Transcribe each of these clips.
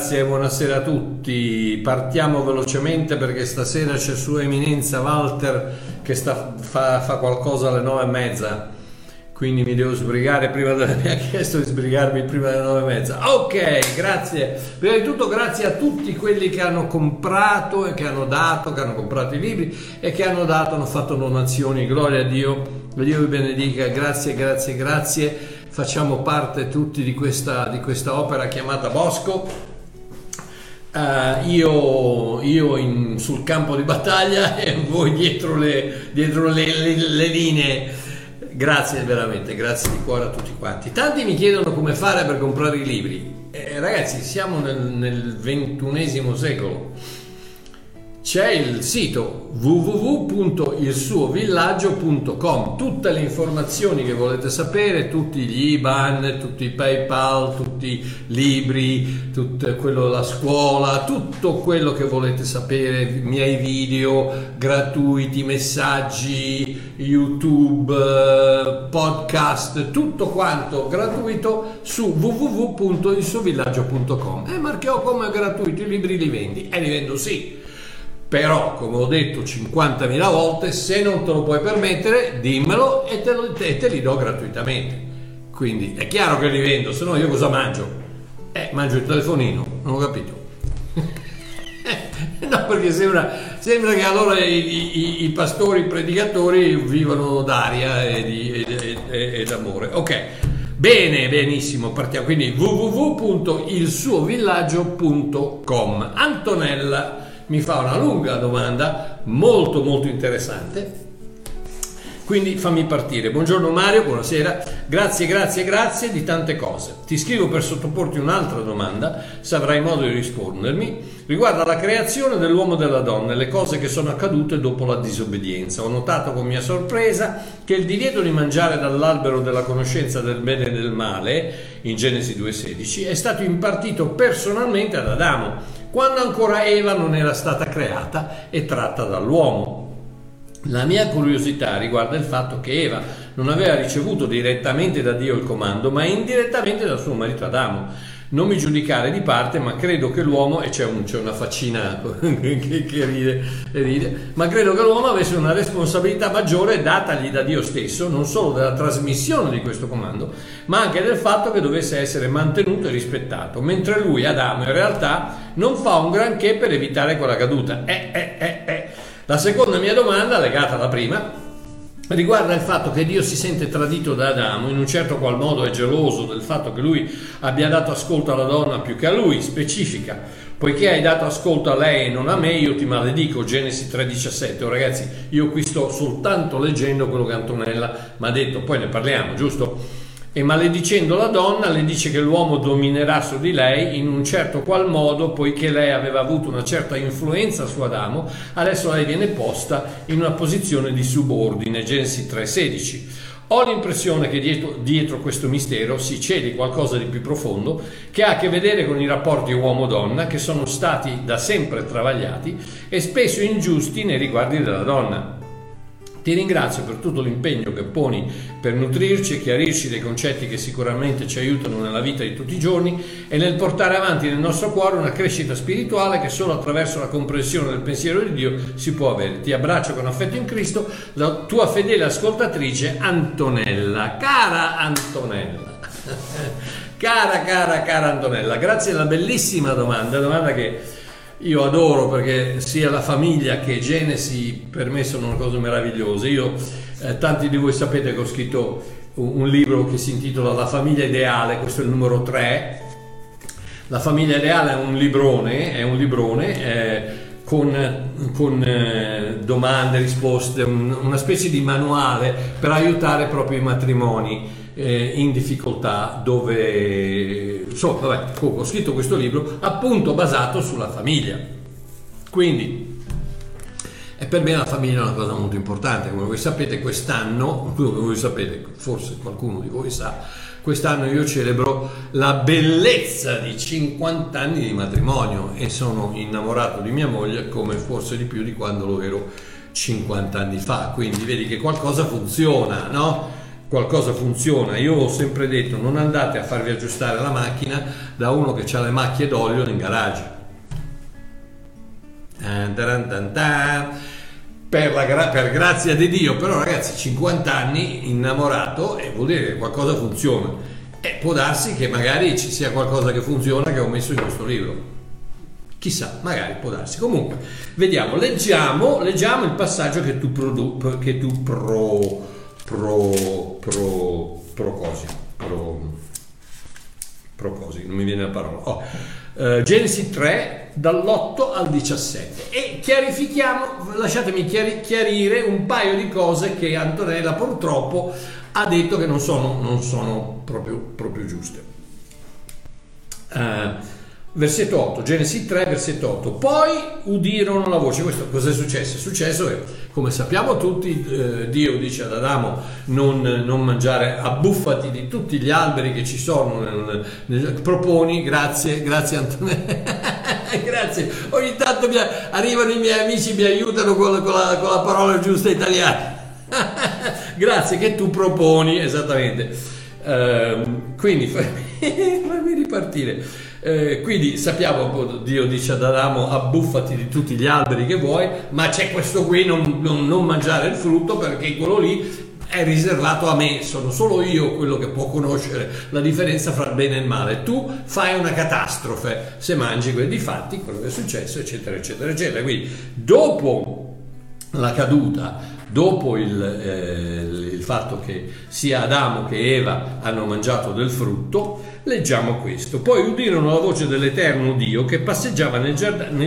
grazie, buonasera a tutti. Partiamo velocemente perché stasera c'è Sua Eminenza Walter che fa qualcosa alle 9:30, quindi mi devo sbrigare prima mi ha chiesto di sbrigarmi prima delle 9:30. Ok, grazie. Prima di tutto grazie a tutti quelli che hanno comprato e che hanno comprato i libri e che hanno fatto donazioni. Gloria a Dio, Dio vi benedica. Grazie, grazie, grazie. Facciamo parte tutti di questa opera chiamata Bosco. Io sul campo di battaglia e voi dietro le linee. Grazie veramente, grazie di cuore a tutti quanti. Tanti mi chiedono come fare per comprare i libri. Ragazzi, siamo nel XXI secolo. C'è il sito www.ilsuovillaggio.com, tutte le informazioni che volete sapere, tutti gli IBAN, tutti i PayPal, tutti i libri, tutto quello, la scuola, tutto quello che volete sapere, i miei video gratuiti, messaggi, YouTube, podcast, tutto quanto gratuito su www.ilsuovillaggio.com. E marchiò come gratuito, i libri li vendi? E li vendo, sì. Però, come ho detto 50.000 volte, se non te lo puoi permettere, dimmelo e te li do gratuitamente. Quindi è chiaro che li vendo, se no io cosa mangio? Mangio il telefonino, non ho capito. No, perché sembra che allora i pastori, i predicatori vivano d'aria e d'amore. Ok, bene, benissimo, partiamo. Quindi www.ilsuovillaggio.com. Antonella mi fa una lunga domanda, molto molto interessante, quindi fammi partire. Buongiorno Mario, buonasera, grazie di tante cose. Ti scrivo per sottoporti un'altra domanda, se avrai modo di rispondermi, riguarda la creazione dell'uomo e della donna e le cose che sono accadute dopo la disobbedienza. Ho notato con mia sorpresa che il divieto di mangiare dall'albero della conoscenza del bene e del male, in Genesi 2,16, è stato impartito personalmente ad Adamo, quando ancora Eva non era stata creata e tratta dall'uomo. La mia curiosità riguarda il fatto che Eva non aveva ricevuto direttamente da Dio il comando, ma indirettamente dal suo marito Adamo. Non mi giudicare di parte, ma credo che l'uomo, e c'è una faccina che ride, ma credo che l'uomo avesse una responsabilità maggiore datagli da Dio stesso, non solo della trasmissione di questo comando, ma anche del fatto che dovesse essere mantenuto e rispettato, mentre lui, Adamo, in realtà non fa un granché per evitare quella caduta. La seconda mia domanda, legata alla prima, riguarda il fatto che Dio si sente tradito da Adamo, in un certo qual modo è geloso del fatto che lui abbia dato ascolto alla donna più che a lui, specifica: poiché hai dato ascolto a lei e non a me, io ti maledico. Genesi 3,17. Ragazzi, io qui sto soltanto leggendo quello che Antonella mi ha detto, poi ne parliamo, giusto? E maledicendo la donna le dice che l'uomo dominerà su di lei in un certo qual modo, poiché lei aveva avuto una certa influenza su Adamo, adesso lei viene posta in una posizione di subordine. Genesi 3,16. Ho l'impressione che dietro questo mistero si celi qualcosa di più profondo che ha a che vedere con i rapporti uomo-donna, che sono stati da sempre travagliati e spesso ingiusti nei riguardi della donna. Ti ringrazio per tutto l'impegno che poni per nutrirci e chiarirci dei concetti che sicuramente ci aiutano nella vita di tutti i giorni e nel portare avanti nel nostro cuore una crescita spirituale che solo attraverso la comprensione del pensiero di Dio si può avere. Ti abbraccio con affetto in Cristo, la tua fedele ascoltatrice Antonella. Cara Antonella, cara Antonella, grazie alla bellissima domanda che io adoro, perché sia la famiglia che Genesi per me sono cose meravigliose. Io tanti di voi sapete che ho scritto un libro che si intitola La famiglia ideale, questo è il numero 3. La famiglia ideale è un librone con domande, risposte, una specie di manuale per aiutare proprio i matrimoni in difficoltà, dove ho scritto questo libro appunto basato sulla famiglia. Quindi per me la famiglia è una cosa molto importante. Come voi sapete, quest'anno, forse qualcuno di voi sa, quest'anno io celebro la bellezza di 50 anni di matrimonio e sono innamorato di mia moglie come forse di più di quando lo ero 50 anni fa. Quindi vedi che qualcosa funziona, no? qualcosa funziona. Io ho sempre detto: non andate a farvi aggiustare la macchina da uno che ha le macchie d'olio in garage. Per grazia di Dio, però ragazzi, 50 anni innamorato vuol dire che qualcosa funziona, e può darsi che magari ci sia qualcosa che funziona che ho messo in questo libro, chissà, magari può darsi. Comunque vediamo, leggiamo il passaggio che tu non mi viene la parola. Genesi 3 dall'8 al 17, e chiarifichiamo, lasciatemi chiarire un paio di cose che Antonella purtroppo ha detto che non sono proprio giuste. Versetto 8, Genesi 3 versetto 8: poi udirono la voce. Questo cosa è successo? È successo che, come sappiamo tutti, Dio dice ad Adamo non mangiare, abbuffati di tutti gli alberi che ci sono proponi. Grazie Antonella. Grazie, ogni tanto arrivano i miei amici, mi aiutano con la parola giusta italiana. Grazie che tu proponi, esattamente. Quindi fammi ripartire. Quindi sappiamo, Dio dice ad Adamo: abbuffati di tutti gli alberi che vuoi, ma c'è questo qui, non mangiare il frutto, perché quello lì è riservato a me, sono solo io quello che può conoscere la differenza fra il bene e il male. Tu fai una catastrofe se mangi quelli, fatti quello che è successo, eccetera eccetera eccetera. Quindi dopo la caduta, dopo il fatto che sia Adamo che Eva hanno mangiato del frutto, leggiamo questo: poi udirono la voce dell'Eterno Dio che passeggiava nel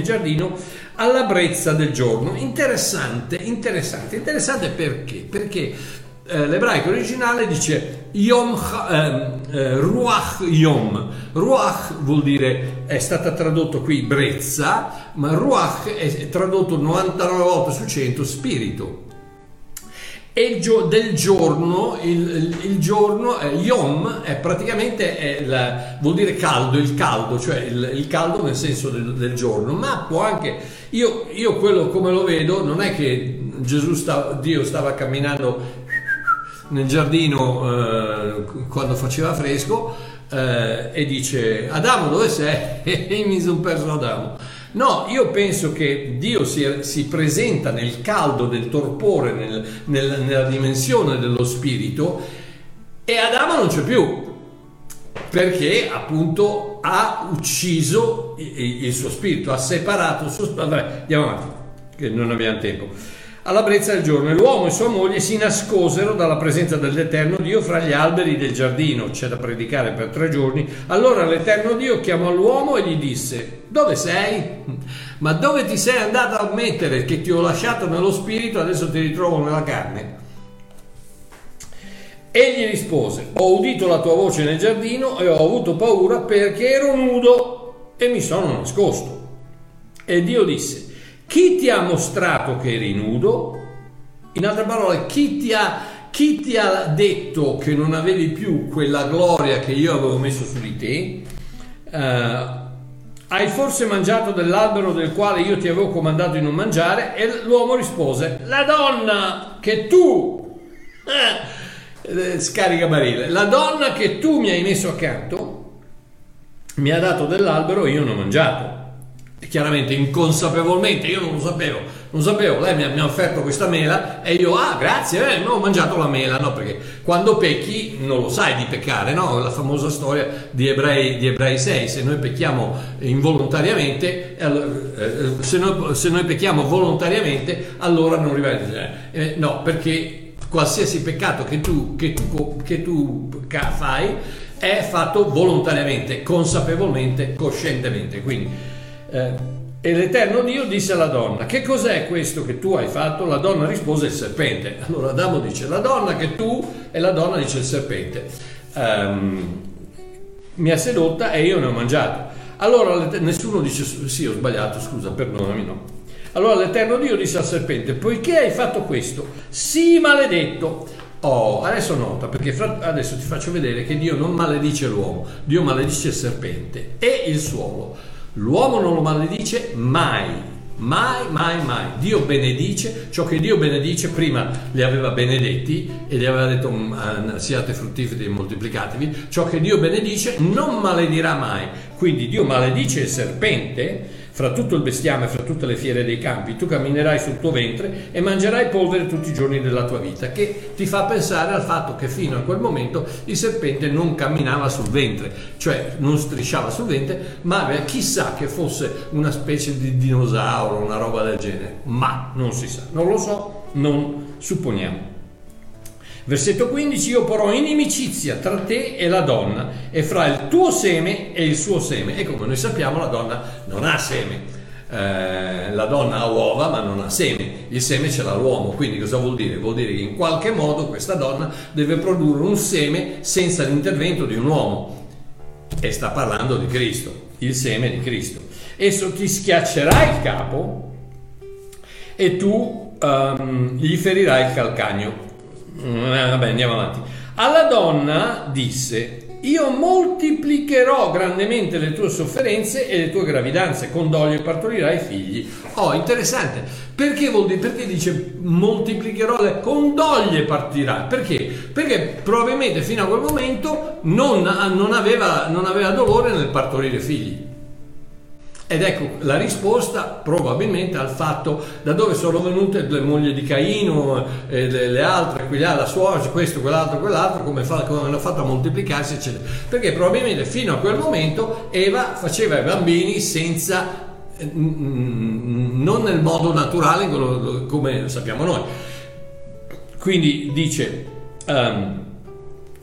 giardino alla brezza del giorno. Interessante perché l'ebraico originale dice Yom Ruach Yom. Ruach vuol dire, è stata tradotto qui brezza, ma Ruach è tradotto 99 volte su 100 spirito. E del giorno, il giorno, Yom è praticamente vuol dire caldo, il caldo, cioè il caldo nel senso del giorno, ma può anche, io quello come lo vedo, non è che Dio stava camminando nel giardino quando faceva fresco e dice: Adamo, dove sei? E mi sono perso Adamo. No, io penso che Dio si presenta nel caldo del torpore, nella dimensione dello spirito, e Adamo non c'è più, perché appunto ha ucciso il suo spirito, ha separato il suo spirito. Andiamo avanti, che non abbiamo tempo. Alla brezza del giorno, l'uomo e sua moglie si nascosero dalla presenza dell'Eterno Dio fra gli alberi del giardino. C'è da predicare per 3 giorni. Allora l'Eterno Dio chiamò l'uomo e gli disse: dove sei? Ma dove ti sei andato a mettere, che ti ho lasciato nello spirito, adesso ti ritrovo nella carne? Egli rispose: ho udito la tua voce nel giardino e ho avuto paura, perché ero nudo e mi sono nascosto. E Dio disse: chi ti ha mostrato che eri nudo? In altre parole, chi ti ha detto che non avevi più quella gloria che io avevo messo su di te? Hai forse mangiato dell'albero del quale io ti avevo comandato di non mangiare? E l'uomo rispose: la donna che tu scarica barile, la donna che tu mi hai messo accanto mi ha dato dell'albero e io non ho mangiato. Chiaramente, inconsapevolmente, io non lo sapevo, lei mi ha offerto questa mela e io, grazie, non ho mangiato la mela, no, perché quando pecchi non lo sai di peccare, no? La famosa storia di Ebrei 6, se noi pecchiamo involontariamente, se noi pecchiamo volontariamente, allora non rimane, no, perché qualsiasi peccato che tu fai è fatto volontariamente, consapevolmente, coscientemente, quindi. E l'Eterno Dio disse alla donna: che cos'è questo che tu hai fatto? La donna rispose: il serpente. Allora Adamo dice la donna che tu, e la donna dice il serpente mi ha sedotta e io ne ho mangiato. Allora nessuno dice sì, ho sbagliato, scusa, perdonami, no. Allora l'Eterno Dio disse al serpente: poiché hai fatto questo, sii maledetto. Adesso nota, perché adesso ti faccio vedere che Dio non maledice l'uomo, Dio maledice il serpente e il suolo. L'uomo non lo maledice mai, Mai, mai, mai. Dio benedice ciò che Dio benedice. Prima li aveva benedetti e gli aveva detto siate fruttiferi e moltiplicatevi. Ciò che Dio benedice non maledirà mai. Quindi Dio maledice il serpente fra tutto il bestiame, fra tutte le fiere dei campi. Tu camminerai sul tuo ventre e mangerai polvere tutti i giorni della tua vita, che ti fa pensare al fatto che fino a quel momento il serpente non camminava sul ventre, cioè non strisciava sul ventre, ma chissà che fosse una specie di dinosauro, una roba del genere, ma non si sa, non lo so, non supponiamo. Versetto 15: io porrò inimicizia tra te e la donna e fra il tuo seme e il suo seme. E come noi sappiamo la donna non ha seme, la donna ha uova ma non ha seme, il seme ce l'ha l'uomo. Quindi cosa vuol dire? Vuol dire che in qualche modo questa donna deve produrre un seme senza l'intervento di un uomo, e sta parlando di Cristo, il seme di Cristo. Esso ti schiaccerà il capo e tu gli ferirai il calcagno. Vabbè, andiamo avanti. Alla donna disse: io moltiplicherò grandemente le tue sofferenze e le tue gravidanze, con dolore partorirai figli. Oh, interessante, perché vuol dire, perché dice moltiplicherò le condoglie partirà? Perché probabilmente fino a quel momento non aveva dolore nel partorire figli. Ed ecco la risposta probabilmente al fatto da dove sono venute le mogli di Caino, le altre, la suocera, questo, quell'altro, come hanno fatto a moltiplicarsi, eccetera. Perché probabilmente fino a quel momento Eva faceva i bambini senza, non nel modo naturale come sappiamo noi. Quindi dice...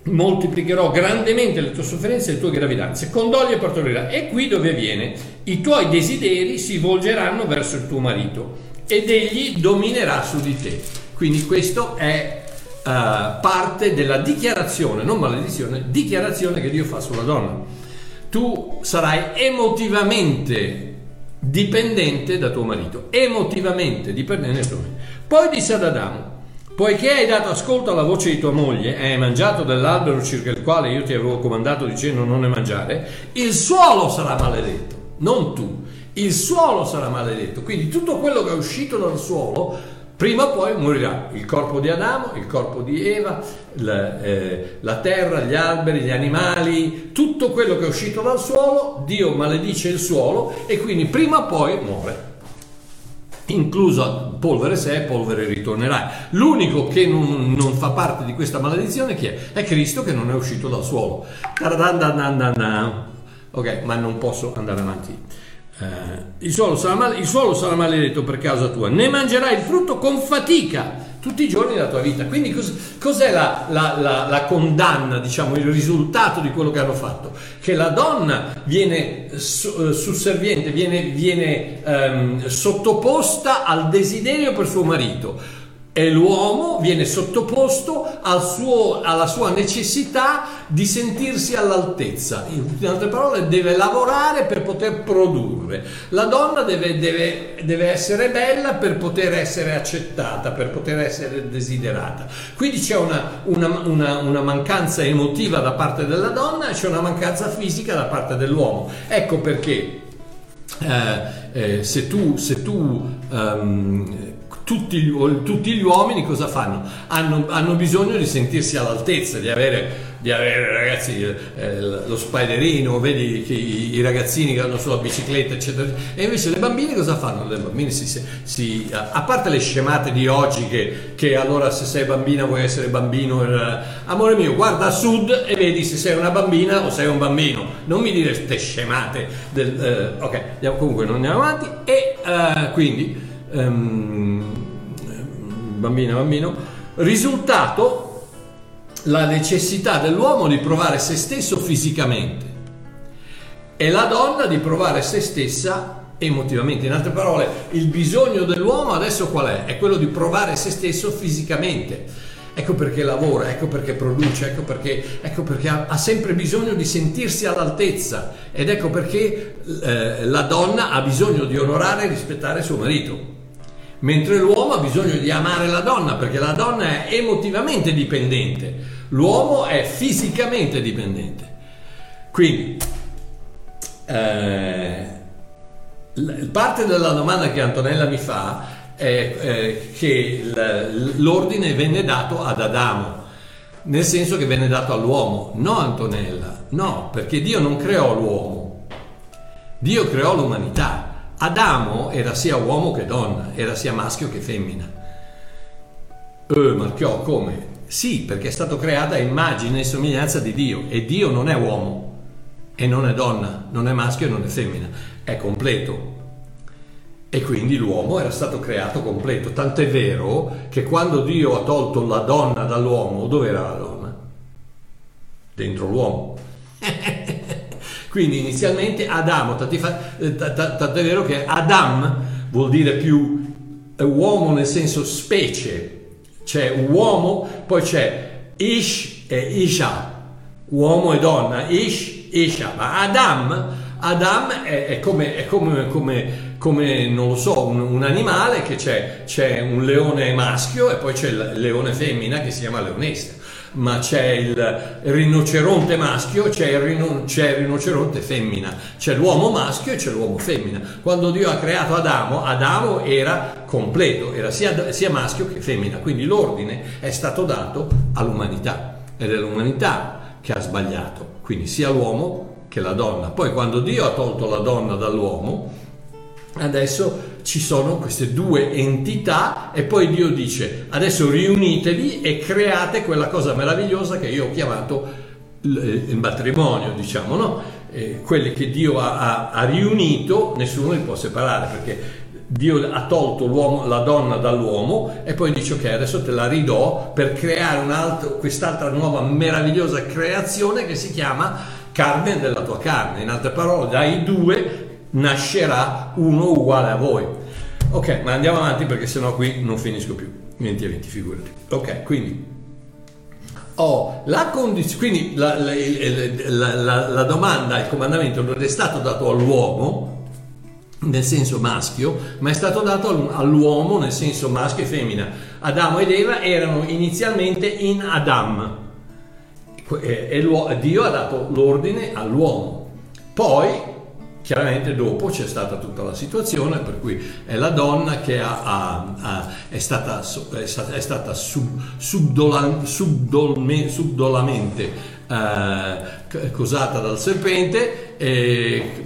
moltiplicherò grandemente le tue sofferenze e le tue gravidanze, condoglie partorirà. E qui dove viene: i tuoi desideri si volgeranno verso il tuo marito ed egli dominerà su di te. Quindi questo è parte della dichiarazione, non maledizione, dichiarazione che Dio fa sulla donna. Tu sarai emotivamente dipendente da tuo marito, emotivamente dipendente da tuo marito. Poi disse ad Adamo: poiché hai dato ascolto alla voce di tua moglie e hai mangiato dell'albero circa il quale io ti avevo comandato dicendo non ne mangiare, il suolo sarà maledetto, non tu, il suolo sarà maledetto. Quindi tutto quello che è uscito dal suolo prima o poi morirà: il corpo di Adamo, il corpo di Eva, la terra, gli alberi, gli animali, tutto quello che è uscito dal suolo. Dio maledice il suolo e quindi prima o poi muore, incluso polvere se è polvere ritornerai. L'unico che non fa parte di questa maledizione chi è? È Cristo, che non è uscito dal suolo. Ok, ma non posso andare avanti. Il suolo sarà maledetto per causa tua, ne mangerai il frutto con fatica tutti i giorni della tua vita. Quindi cos'è la condanna, diciamo, il risultato di quello che hanno fatto? Che la donna viene susserviente, viene sottoposta al desiderio per suo marito, e l'uomo viene sottoposto alla sua necessità di sentirsi all'altezza. In altre parole, deve lavorare per poter produrre. La donna deve essere bella per poter essere accettata, per poter essere desiderata. Quindi c'è una mancanza emotiva da parte della donna e c'è una mancanza fisica da parte dell'uomo. Ecco perché tutti gli uomini cosa fanno? Hanno bisogno di sentirsi all'altezza, di avere ragazzi lo spiderino, vedi che i ragazzini che hanno sulla bicicletta, eccetera. E invece le bambine cosa fanno? Le bambine a parte le scemate di oggi che allora se sei bambina vuoi essere bambino, amore mio, guarda a sud e vedi se sei una bambina o sei un bambino, non mi dire ste scemate ok, andiamo, comunque non andiamo avanti. E quindi bambino, risultato: la necessità dell'uomo di provare se stesso fisicamente e la donna di provare se stessa emotivamente. In altre parole, il bisogno dell'uomo adesso qual è? È quello di provare se stesso fisicamente. Ecco perché lavora, ecco perché produce, ecco perché ha sempre bisogno di sentirsi all'altezza, ed ecco perché la donna ha bisogno di onorare e rispettare suo marito, mentre l'uomo ha bisogno di amare la donna, perché la donna è emotivamente dipendente, l'uomo è fisicamente dipendente. Quindi Parte della domanda che Antonella mi fa è che l'ordine venne dato ad Adamo, nel senso che venne dato all'uomo. No, Antonella, no, perché Dio non creò l'uomo, Dio creò l'umanità. Adamo era sia uomo che donna, era sia maschio che femmina. Marchiò, come? Sì, perché è stato creato a immagine e somiglianza di Dio, e Dio non è uomo e non è donna, non è maschio e non è femmina, è completo. E quindi l'uomo era stato creato completo, tant'è vero che quando Dio ha tolto la donna dall'uomo, dove era la donna? Dentro l'uomo. Quindi inizialmente Adamo, tant'è vero che Adam vuol dire più uomo nel senso specie, c'è uomo, poi c'è Ish e Isha, uomo e donna, Ish, Isha, ma Adam è come non lo so, un animale che c'è un leone maschio e poi c'è il leone femmina che si chiama leonessa, ma c'è il rinoceronte maschio, c'è il rinoceronte femmina, c'è l'uomo maschio e c'è l'uomo femmina. Quando Dio ha creato Adamo era completo, era sia maschio che femmina, quindi l'ordine è stato dato all'umanità ed è l'umanità che ha sbagliato, quindi sia l'uomo che la donna. Poi quando Dio ha tolto la donna dall'uomo, adesso ci sono queste due entità e poi Dio dice: adesso riunitevi e create quella cosa meravigliosa che io ho chiamato il matrimonio, diciamo, no? Quelli che Dio ha riunito nessuno li può separare, perché Dio ha tolto la donna dall'uomo e poi dice: ok, adesso te la ridò per creare quest'altra nuova meravigliosa creazione che si chiama carne della tua carne. In altre parole, dai due nascerà uno uguale a voi. Ok, ma andiamo avanti perché sennò qui non finisco più. 20-20, figurati. Ok, quindi la domanda, il comandamento non è stato dato all'uomo nel senso maschio, ma è stato dato all'uomo nel senso maschio e femmina. Adamo ed Eva erano inizialmente in Adam, e Dio ha dato l'ordine all'uomo. Poi chiaramente dopo c'è stata tutta la situazione per cui è la donna che è stata subdolamente cosata dal serpente, e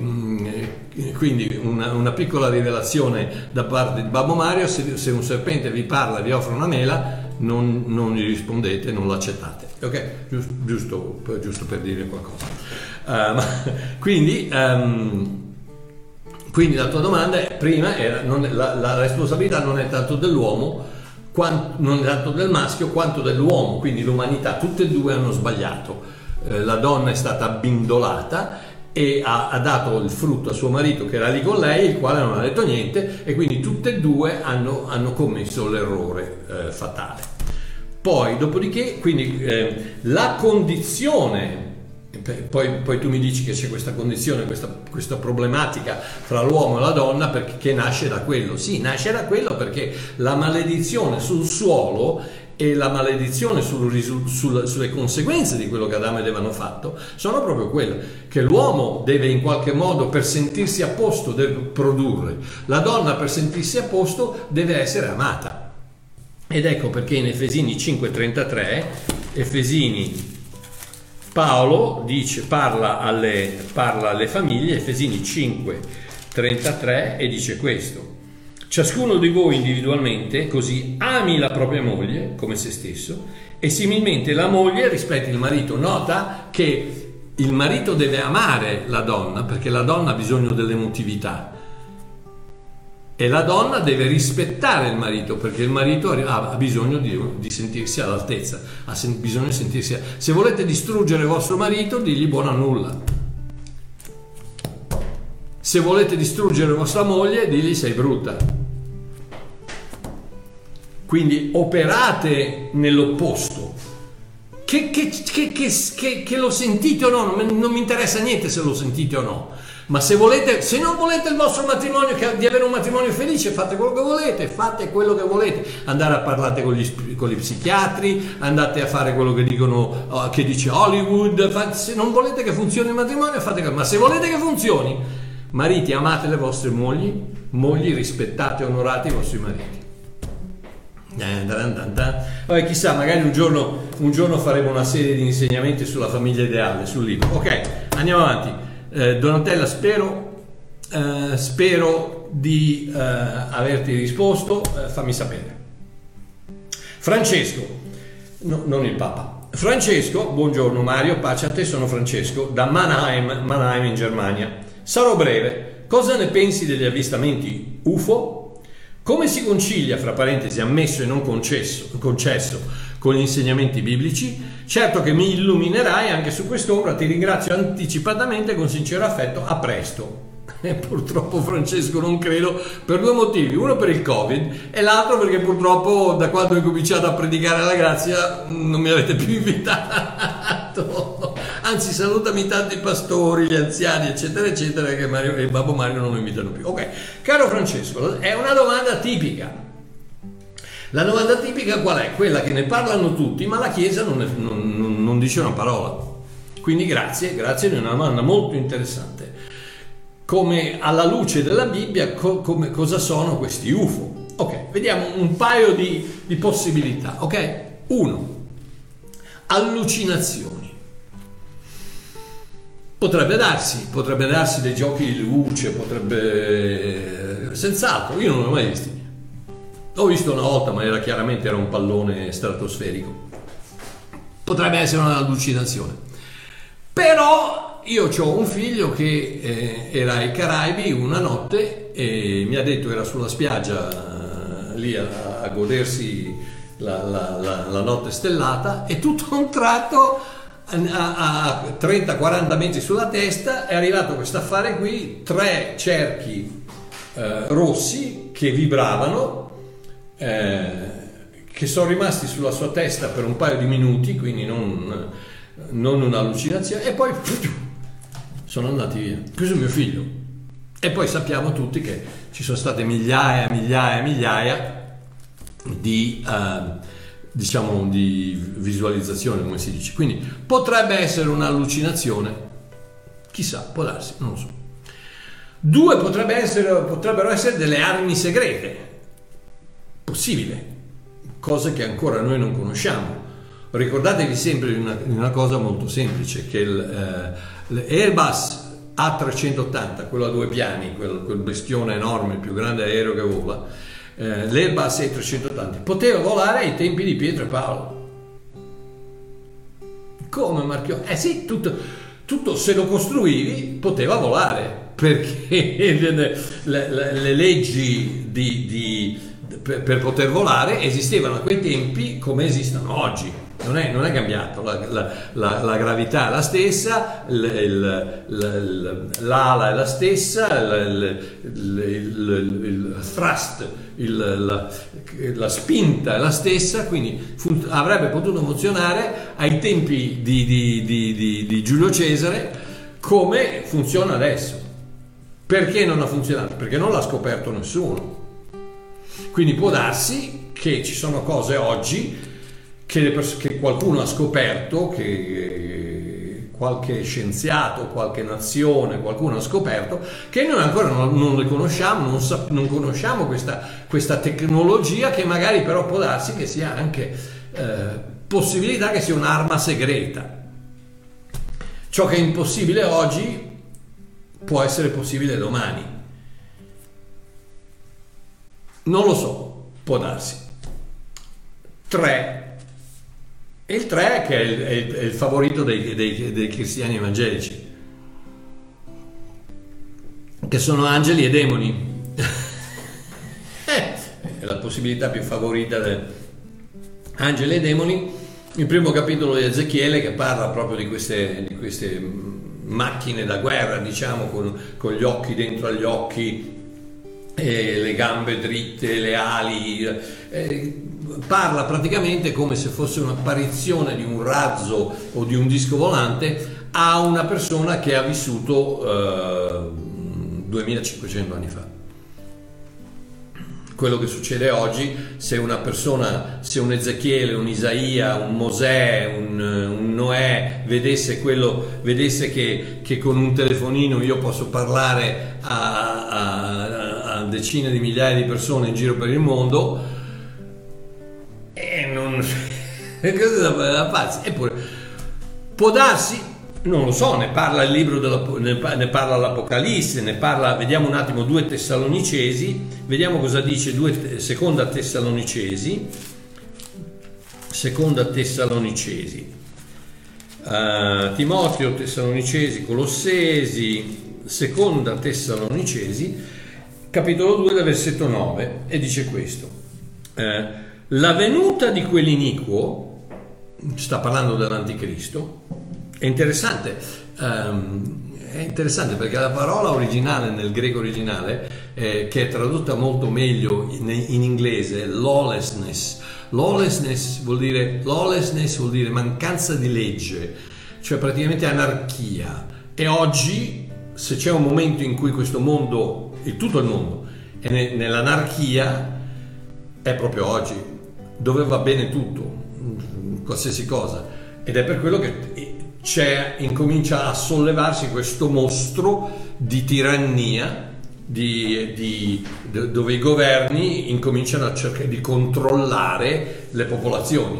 quindi una piccola rivelazione da parte di Babbo Mario: se un serpente vi parla e vi offre una mela, non gli rispondete, non l'accettate, ok? Giusto per dire qualcosa. Quindi la tua domanda prima era: la responsabilità non è tanto dell'uomo, non è tanto del maschio quanto dell'uomo, quindi l'umanità, tutte e due hanno sbagliato. La donna è stata abbindolata e ha dato il frutto a suo marito che era lì con lei, il quale non ha detto niente, e quindi tutte e due hanno commesso l'errore fatale. Poi dopodiché, quindi la condizione, poi tu mi dici che c'è questa condizione, questa problematica fra l'uomo e la donna, perché nasce da quello. Sì, nasce da quello, perché la maledizione sul suolo e la maledizione sulle conseguenze di quello che Adamo ed Eva hanno fatto sono proprio quelle che l'uomo deve in qualche modo, per sentirsi a posto, deve produrre. La donna, per sentirsi a posto, deve essere amata. Ed ecco perché in Efesini 5:33 Paolo dice, parla alle famiglie, Efesini 5:33, e dice questo: ciascuno di voi individualmente così ami la propria moglie come se stesso, e similmente la moglie rispetti il marito. Nota che il marito deve amare la donna, perché la donna ha bisogno dell'emotività, e la donna deve rispettare il marito, perché il marito ha bisogno di sentirsi all'altezza, ha bisogno di sentirsi. Se volete distruggere il vostro marito, digli buona nulla. Se volete distruggere vostra moglie, digli sei brutta. Quindi operate nell'opposto. Che lo sentite o no, non mi interessa niente se lo sentite o no. Ma se non volete il vostro matrimonio, di avere un matrimonio felice, fate quello che volete, andate a parlare con gli psichiatri, andate a fare quello che dice Hollywood. Se non volete che funzioni il matrimonio, fate quello. Ma se volete che funzioni, Mariti, amate le vostre mogli, mogli, rispettate e onorate i vostri mariti. Vabbè, chissà, magari un giorno faremo una serie di insegnamenti sulla famiglia ideale, sul libro. Ok, andiamo avanti. Donatella, spero di averti risposto, fammi sapere. Francesco, no, non il Papa. Francesco, buongiorno Mario, pace a te, sono Francesco, da Mannheim in Germania. Sarò breve. Cosa ne pensi degli avvistamenti UFO? Come si concilia, fra parentesi, ammesso e non concesso con gli insegnamenti biblici? Certo che mi illuminerai anche su quest'opera, ti ringrazio anticipatamente con sincero affetto, a presto. Purtroppo Francesco non credo, per due motivi, uno per il Covid e l'altro perché purtroppo da quando ho cominciato a predicare la grazia non mi avete più invitato, anzi salutami tanto i pastori, gli anziani eccetera eccetera che Mario e Babbo Mario non mi invitano più. Ok, caro Francesco, è una domanda tipica. La domanda tipica qual è? Quella che ne parlano tutti ma la Chiesa non dice una parola, quindi grazie di una domanda molto interessante. Come alla luce della Bibbia, cosa sono questi UFO? Ok, vediamo un paio di possibilità. Ok, 1. Allucinazioni. Potrebbe darsi dei giochi di luce, senz'altro, io non l'ho mai visto. L'ho visto una volta, ma era un pallone stratosferico. Potrebbe essere un'allucinazione. Però io ho un figlio che era ai Caraibi una notte e mi ha detto era sulla spiaggia lì a godersi la notte stellata e tutto a un tratto a 30-40 metri sulla testa è arrivato questo affare qui, 3 cerchi rossi che vibravano che sono rimasti sulla sua testa per un paio di minuti, quindi non un'allucinazione, e poi sono andati via. Questo è mio figlio. E poi sappiamo tutti che ci sono state migliaia di di visualizzazioni, come si dice. Quindi potrebbe essere un'allucinazione, chissà, può darsi, non lo so. 2, potrebbero essere delle armi segrete, possibile, cose che ancora noi non conosciamo. Ricordatevi sempre di una cosa molto semplice, che l'Airbus A380, quello a 2 piani, quel bestione enorme, il più grande aereo che vola, l'Airbus A380 poteva volare ai tempi di Pietro e Paolo. Come Marchio? Sì, tutto se lo costruivi poteva volare, perché le leggi per poter volare esistevano a quei tempi come esistono oggi. Non è cambiato, la gravità è la stessa, l'ala è la stessa, il thrust, la spinta è la stessa, quindi avrebbe potuto funzionare ai tempi di Giulio Cesare come funziona adesso. Perché non ha funzionato? Perché non l'ha scoperto nessuno. Quindi può darsi che ci sono cose oggi che qualcuno ha scoperto, che qualche scienziato, qualche nazione, qualcuno ha scoperto, che noi ancora non le conosciamo, non conosciamo questa tecnologia, che magari però può darsi che sia anche possibilità che sia un'arma segreta. Ciò che è impossibile oggi può essere possibile domani. Non lo so, può darsi. 3. E il 3 che è il favorito dei cristiani evangelici, che sono angeli e demoni. È la possibilità più favorita del angeli e demoni. Il primo capitolo di Ezechiele, che parla proprio di queste macchine da guerra, diciamo, con gli occhi dentro agli occhi, e le gambe dritte, le ali, parla praticamente come se fosse un'apparizione di un razzo o di un disco volante a una persona che ha vissuto 2500 anni fa. quello che succede oggi, se una persona, se un Ezechiele, un Isaia, un Mosè, un Noè vedesse quello, vedesse che con un telefonino io posso parlare a decine di migliaia di persone in giro per il mondo, e non eppure può darsi. Non lo so, ne parla il libro ne parla l'Apocalisse, ne parla, vediamo un attimo 2 Tessalonicesi, vediamo cosa dice seconda Tessalonicesi. Seconda Tessalonicesi. Timoteo, Tessalonicesi, Colossesi, seconda Tessalonicesi, capitolo 2 dal versetto 9, e dice questo: la venuta di quell'iniquo, sta parlando dell'Anticristo. È interessante perché la parola originale nel greco originale, che è tradotta molto meglio in inglese, lawlessness. Lawlessness vuol dire mancanza di legge, cioè praticamente anarchia. E oggi, se c'è un momento in cui questo mondo, e tutto il mondo, è nell'anarchia, è proprio oggi, dove va bene tutto, qualsiasi cosa. Ed è per quello che incomincia a sollevarsi questo mostro di tirannia, dove i governi incominciano a cercare di controllare le popolazioni.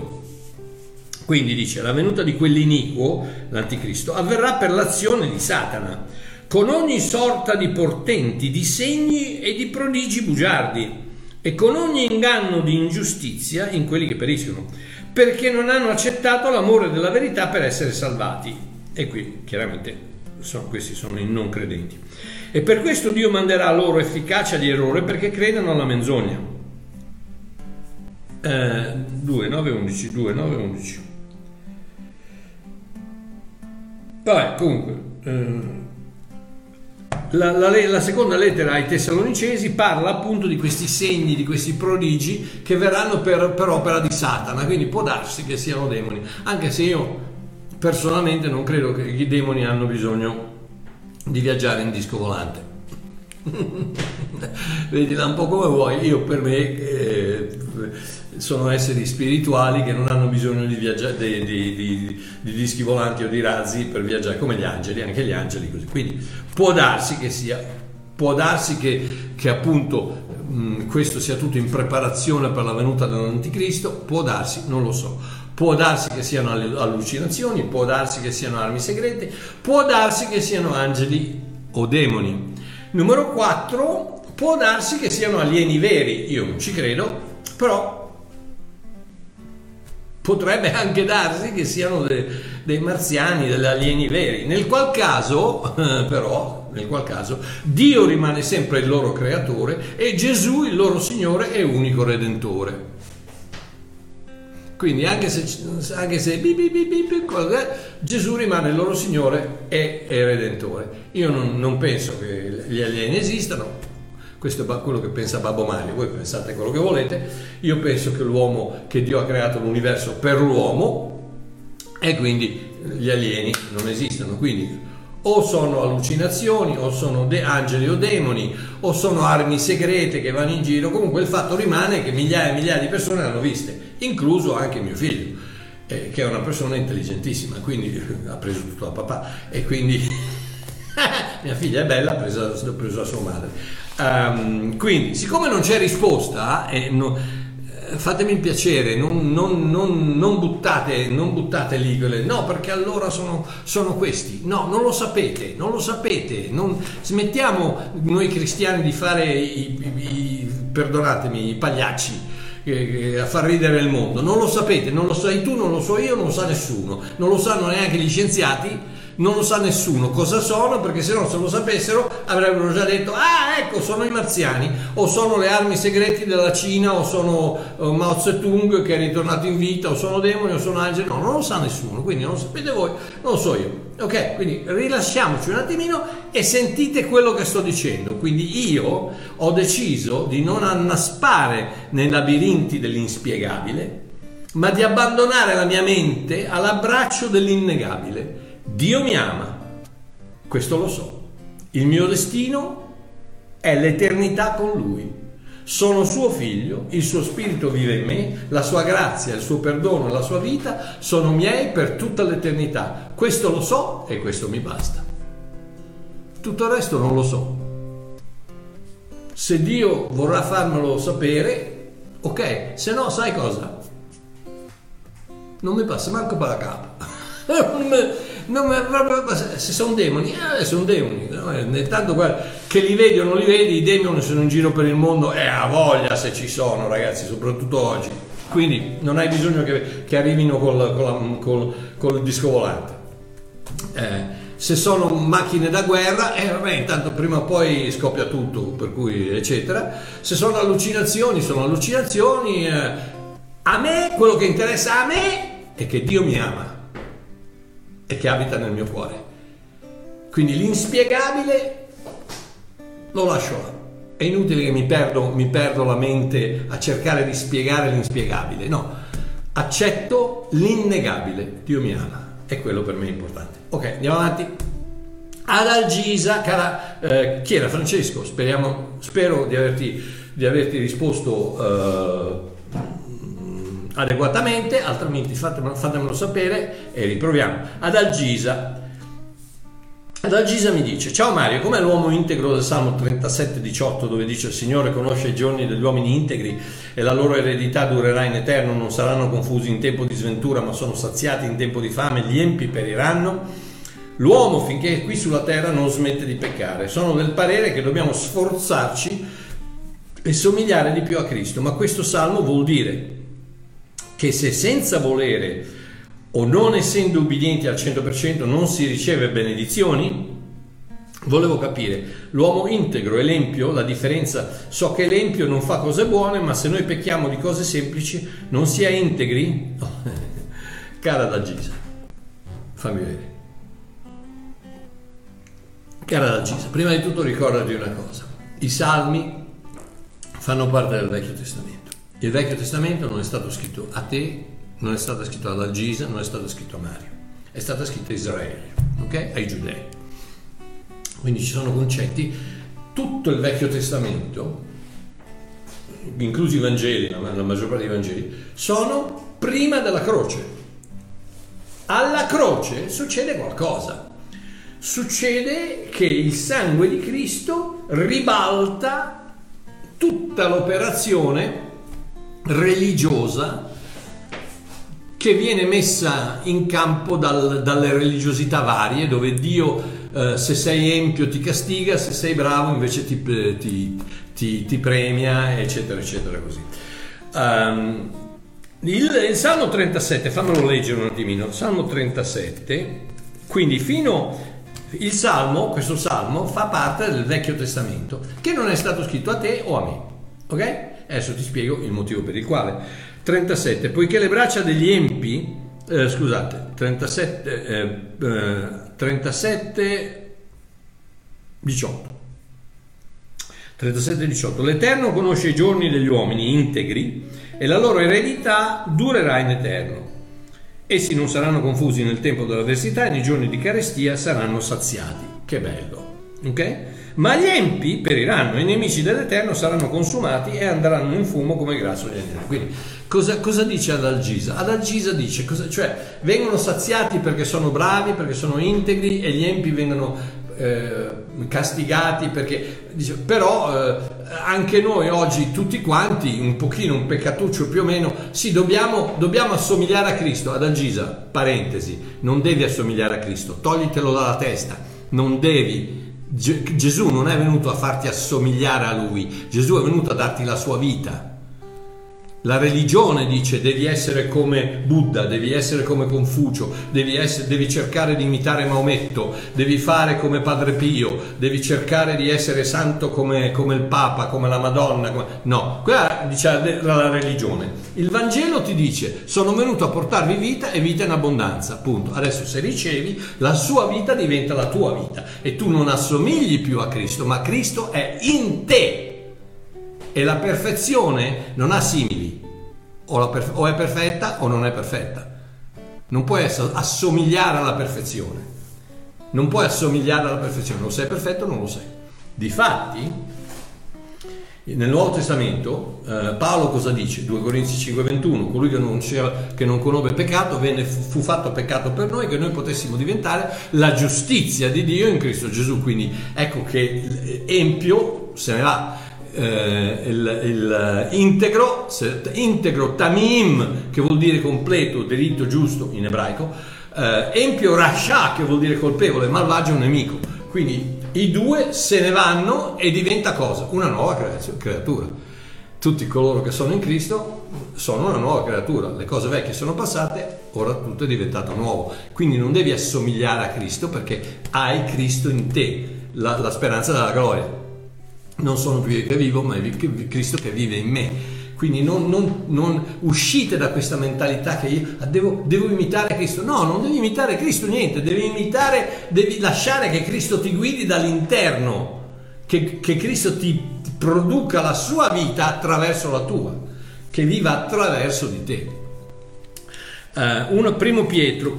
Quindi dice: la venuta di quell'iniquo, l'Anticristo, avverrà per l'azione di Satana, con ogni sorta di portenti, di segni e di prodigi bugiardi, e con ogni inganno di ingiustizia in quelli che periscono, perché non hanno accettato l'amore della verità per essere salvati. E qui chiaramente questi sono i non credenti. E per questo Dio manderà loro efficacia di errore, perché credano alla menzogna. 2:9-11. Vabbè, comunque la seconda lettera ai Tessalonicesi parla appunto di questi segni, di questi prodigi che verranno per opera di Satana. Quindi può darsi che siano demoni, anche se io personalmente non credo che i demoni hanno bisogno di viaggiare in disco volante. Vedila un po' come vuoi. Io, per me, sono esseri spirituali che non hanno bisogno di viaggiare di dischi volanti o di razzi per viaggiare, come gli angeli, anche gli angeli così. Quindi può darsi che sia, può darsi che appunto questo sia tutto in preparazione per la venuta dell'Anticristo. Può darsi, non lo so. Può darsi che siano allucinazioni, può darsi che siano armi segrete, può darsi che siano angeli o demoni. Numero 4, può darsi che siano alieni veri. Io non ci credo, però potrebbe anche darsi che siano dei marziani, degli alieni veri. Nel qual caso, però, Dio rimane sempre il loro creatore e Gesù il loro Signore e unico Redentore. Quindi anche se Gesù rimane il loro Signore e Redentore. Io non penso che gli alieni esistano. Questo è quello che pensa Babbo Mario, voi pensate quello che volete. Io penso che che Dio ha creato l'universo per l'uomo, e quindi gli alieni non esistono. Quindi o sono allucinazioni, o sono angeli o demoni, o sono armi segrete che vanno in giro. Comunque il fatto rimane che migliaia e migliaia di persone l'hanno viste, incluso anche mio figlio, che è una persona intelligentissima, quindi ha preso tutto da papà, e quindi mia figlia è bella, ha preso a sua madre. Quindi, siccome non c'è risposta, fatemi il piacere, non buttate lì quelle, no, perché allora sono questi. No, non lo sapete. Non smettiamo noi cristiani di fare perdonatemi, i pagliacci, a far ridere il mondo. Non lo sapete, non lo sai tu, non lo so io, non lo sa nessuno, non lo sanno neanche gli scienziati. Non lo sa nessuno cosa sono, perché se no, se lo sapessero, avrebbero già detto: ah, ecco, sono i marziani, o sono le armi segrete della Cina, o sono Mao Zedong che è ritornato in vita, o sono demoni, o sono angeli. No, non lo sa nessuno, quindi non lo sapete voi, non lo so io. Ok, quindi rilasciamoci un attimino e sentite quello che sto dicendo. Quindi io ho deciso di non annaspare nei labirinti dell'inspiegabile, ma di abbandonare la mia mente all'abbraccio dell'innegabile. Dio mi ama, questo lo so. Il mio destino è l'eternità con Lui. Sono suo figlio, il suo spirito vive in me, la sua grazia, il suo perdono, la sua vita sono miei per tutta l'eternità. Questo lo so e questo mi basta. Tutto il resto non lo so. Se Dio vorrà farmelo sapere, ok, se no sai cosa? Non mi passa manco per la capa. Se sono demoni, sono demoni. Tanto che li vedi o non li vedi, i demoni sono in giro per il mondo e a voglia se ci sono, ragazzi, soprattutto oggi. Quindi non hai bisogno che arrivino col disco volante. Se sono macchine da guerra, intanto prima o poi scoppia tutto, per cui eccetera. Se sono allucinazioni, sono allucinazioni. A me, quello che interessa a me è che Dio mi ama e che abita nel mio cuore. Quindi l'inspiegabile lo lascio là. È inutile che mi perdo la mente a cercare di spiegare l'inspiegabile. No, accetto l'innegabile. Dio mi ama, è quello per me importante. Ok, andiamo avanti. Adalgisa, cara, chi era? Francesco. Spero di averti risposto adeguatamente, altrimenti fatemelo sapere e riproviamo. Adalgisa mi dice: ciao Mario, com'è l'uomo integro del Salmo 37:18, dove dice: il Signore conosce i giorni degli uomini integri e la loro eredità durerà in eterno, non saranno confusi in tempo di sventura ma sono saziati in tempo di fame, gli empi periranno. L'uomo finché è qui sulla terra non smette di peccare. Sono del parere che dobbiamo sforzarci e somigliare di più a Cristo, ma questo salmo vuol dire che se senza volere o non essendo ubbidienti al 100% non si riceve benedizioni, volevo capire l'uomo integro e l'empio, la differenza. So che l'empio non fa cose buone, ma se noi pecchiamo di cose semplici non si è integri? Cara Adalgisa, fammi vedere. Cara Adalgisa, prima di tutto ricordati una cosa: i salmi fanno parte del Vecchio Testamento. Il Vecchio Testamento non è stato scritto a te, non è stato scritto ad Adalgisa, non è stato scritto a Mario, è stato scritto a Israele, ok? Ai giudei. Quindi ci sono concetti, tutto il Vecchio Testamento, inclusi i Vangeli, la maggior parte dei Vangeli, sono prima della croce. Alla croce succede qualcosa. Succede che il sangue di Cristo ribalta tutta l'operazione religiosa che viene messa in campo dalle religiosità varie, dove Dio, se sei empio ti castiga, se sei bravo invece ti premia, eccetera eccetera, così. Il Salmo 37, fammelo leggere un attimino. Salmo 37, quindi fino il Salmo, questo Salmo fa parte del Vecchio Testamento che non è stato scritto a te o a me, ok? Adesso ti spiego il motivo per il quale. 37. Poiché le braccia degli empi, 37:18. L'Eterno conosce i giorni degli uomini integri e la loro eredità durerà in eterno. Essi non saranno confusi nel tempo dell'avversità e nei giorni di carestia saranno saziati. Che bello, ok? Ma gli empi periranno, i nemici dell'Eterno saranno consumati e andranno in fumo come grasso di agnello. Quindi cosa dice Adalgisa? Adalgisa dice, cioè vengono saziati perché sono bravi, perché sono integri, e gli empi vengono castigati perché dice, però anche noi oggi tutti quanti un pochino, un peccatuccio più o meno, sì, dobbiamo assomigliare a Cristo. Adalgisa, parentesi, non devi assomigliare a Cristo, toglitelo dalla testa, non devi. Gesù non è venuto a farti assomigliare a lui, Gesù è venuto a darti la sua vita. La religione dice devi essere come Buddha, devi essere come Confucio, devi cercare di imitare Maometto, devi fare come Padre Pio, devi cercare di essere santo come il Papa, come la Madonna, no, quella dice la religione. Il Vangelo ti dice sono venuto a portarvi vita e vita in abbondanza, punto. Adesso se ricevi, la sua vita diventa la tua vita e tu non assomigli più a Cristo, ma Cristo è in te. E la perfezione non ha simili, o è perfetta o non è perfetta. Non puoi assomigliare alla perfezione, o sei perfetto o non lo sei. Difatti Nel Nuovo Testamento Paolo cosa dice? 2 Corinzi 5,21: colui che non conobbe peccato fu fatto peccato per noi, che noi potessimo diventare la giustizia di Dio in Cristo Gesù. Quindi ecco che empio se ne va, integro, tamim, che vuol dire completo, diritto, giusto in ebraico, empio rasha, che vuol dire colpevole, malvagio, nemico. Quindi i due se ne vanno e diventa cosa? Una nuova creatura. Tutti coloro che sono in Cristo sono una nuova creatura. Le cose vecchie sono passate, ora tutto è diventato nuovo. Quindi non devi assomigliare a Cristo, perché hai Cristo in te, la speranza della gloria. Non sono più io che vivo, ma è Cristo che vive in me. Quindi non uscite da questa mentalità che io devo imitare Cristo. No, non devi imitare Cristo niente, devi lasciare che Cristo ti guidi dall'interno, che Cristo ti produca la sua vita attraverso la tua, che viva attraverso di te. Prima Pietro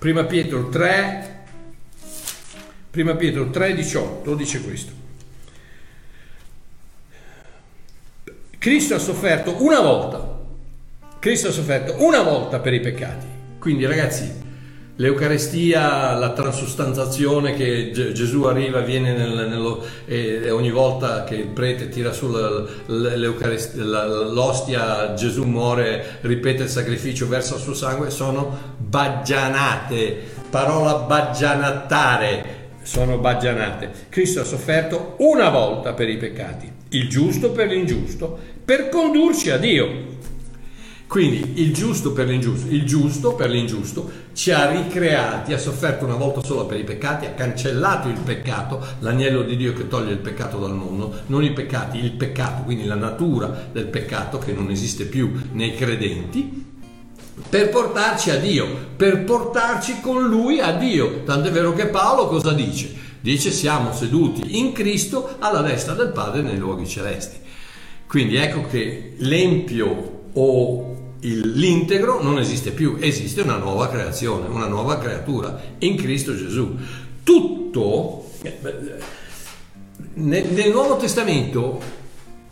3,18 dice questo: Cristo ha sofferto una volta. Cristo ha sofferto una volta per i peccati. Quindi ragazzi, l'Eucarestia, la transustanzazione, che Gesù arriva, viene e ogni volta che il prete tira su l'ostia, Gesù muore, ripete il sacrificio, versa il suo sangue, sono baggianate, parola baggianattare. Sono baggianate. Cristo ha sofferto una volta per i peccati, il giusto per l'ingiusto, per condurci a Dio. Quindi il giusto per l'ingiusto ci ha ricreati, ha sofferto una volta sola per i peccati, ha cancellato il peccato, l'agnello di Dio che toglie il peccato dal mondo, non i peccati, il peccato, quindi la natura del peccato che non esiste più nei credenti, per portarci a Dio, per portarci con Lui a Dio. Tant'è vero che Paolo cosa dice? Dice: siamo seduti in Cristo alla destra del Padre nei luoghi celesti. Quindi ecco che l'empio o l'integro non esiste più, esiste una nuova creazione, una nuova creatura in Cristo Gesù. Tutto nel Nuovo Testamento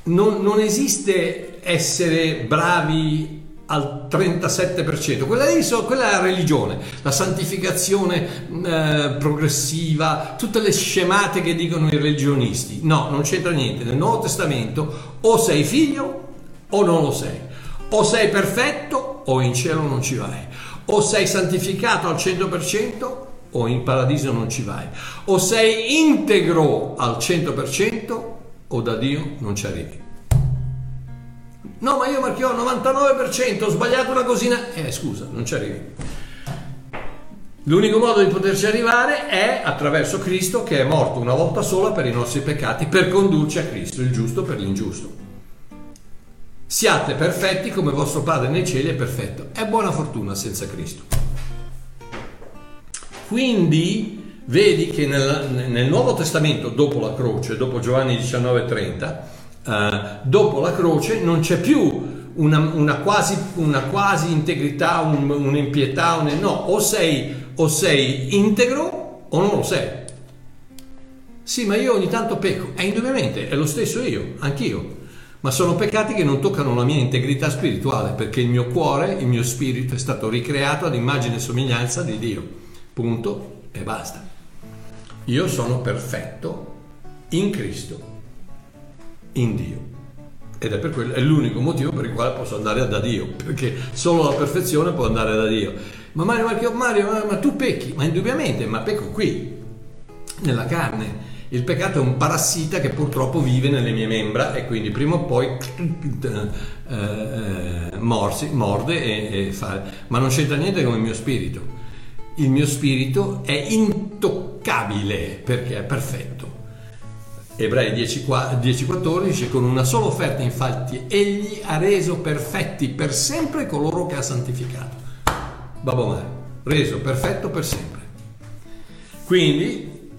non esiste essere bravi al 37%, quella è la religione, la santificazione progressiva, tutte le scemate che dicono i religionisti. No, non c'entra niente. Nel Nuovo Testamento o sei figlio o non lo sei, o sei perfetto o in cielo non ci vai, o sei santificato al 100% o in paradiso non ci vai, o sei integro al 100% o da Dio non ci arrivi. No, ma io marchio al 99%, ho sbagliato una cosina. Scusa, non ci arrivi. L'unico modo di poterci arrivare è attraverso Cristo, che è morto una volta sola per i nostri peccati, per condurci a Cristo, il giusto per l'ingiusto. Siate perfetti come vostro Padre nei cieli è perfetto. È buona fortuna senza Cristo. Quindi vedi che nel Nuovo Testamento, dopo la croce, dopo Giovanni 19:30, dopo la croce non c'è più una quasi integrità, un'impietà, no, o sei integro o non lo sei. Sì, ma io ogni tanto pecco, indubbiamente, è lo stesso io, anch'io, ma sono peccati che non toccano la mia integrità spirituale, perché il mio cuore, il mio spirito è stato ricreato ad immagine e somiglianza di Dio, punto e basta. Io sono perfetto in Cristo, in Dio, ed è per quello, è l'unico motivo per il quale posso andare da Dio, perché solo la perfezione può andare da Dio. Ma Mario, ma tu pecchi? Ma indubbiamente, ma pecco qui nella carne. Il peccato è un parassita che purtroppo vive nelle mie membra, e quindi prima o poi morde e fa. Ma non c'entra niente con il mio spirito. Il mio spirito è intoccabile perché è perfetto. Ebrei 10,14 dice: con una sola offerta infatti egli ha reso perfetti per sempre coloro che ha santificato. Babbo Mario, reso perfetto per sempre. Quindi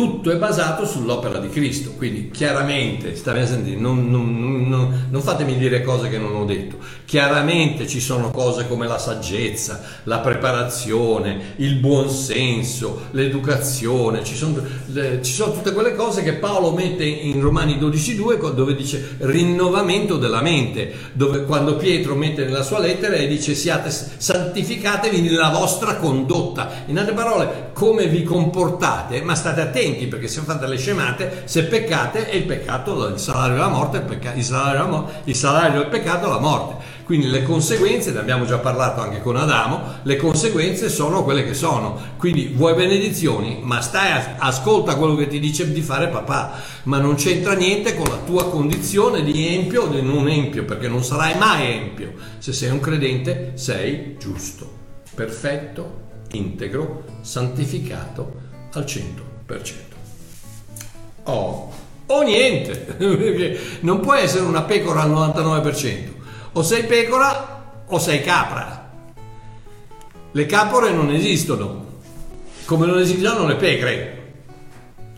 tutto è basato sull'opera di Cristo, quindi chiaramente, state a sentire, non fatemi dire cose che non ho detto. Chiaramente ci sono cose come la saggezza, la preparazione, il buonsenso, l'educazione, ci sono tutte quelle cose che Paolo mette in Romani 12,2, dove dice rinnovamento della mente, dove quando Pietro mette nella sua lettera e dice siate santificatevi nella vostra condotta. In altre parole, come vi comportate, ma state attenti, perché se fate le scemate, se peccate, è il peccato, il salario della morte, il salario del peccato è la morte. Quindi le conseguenze, ne abbiamo già parlato anche con Adamo, le conseguenze sono quelle che sono. Quindi vuoi benedizioni, ma ascolta quello che ti dice di fare papà, ma non c'entra niente con la tua condizione di empio o di non empio, perché non sarai mai empio. Se sei un credente sei giusto, perfetto, integro, santificato al 100%. O niente, non puoi essere una pecora al 99%, o sei pecora o sei capra. Le capre non esistono, come non esistono le pecore.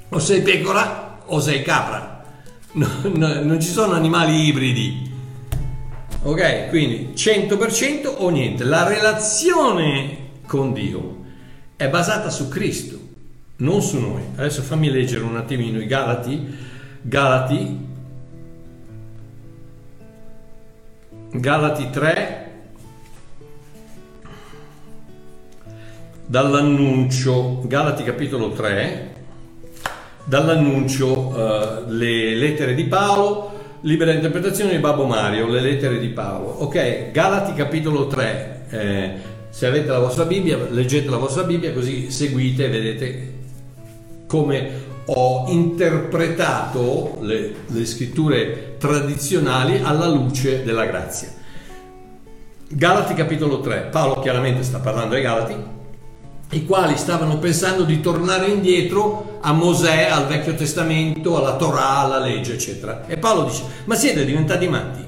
O sei pecora o sei capra, non ci sono animali ibridi, ok? Quindi 100% o niente. La relazione con Dio è basata su Cristo, non su noi. Adesso fammi leggere un attimino i Galati 3, dall'annuncio, Galati capitolo 3, dall'annuncio, le lettere di Paolo, libera interpretazione di Babbo Mario, le lettere di Paolo. Ok, Galati capitolo 3, se avete la vostra Bibbia, leggete la vostra Bibbia, così seguite e vedete come ho interpretato le scritture tradizionali alla luce della grazia. Galati capitolo 3, Paolo chiaramente sta parlando ai Galati, i quali stavano pensando di tornare indietro a Mosè, al Vecchio Testamento, alla Torah, alla legge, eccetera. E Paolo dice: ma siete diventati matti?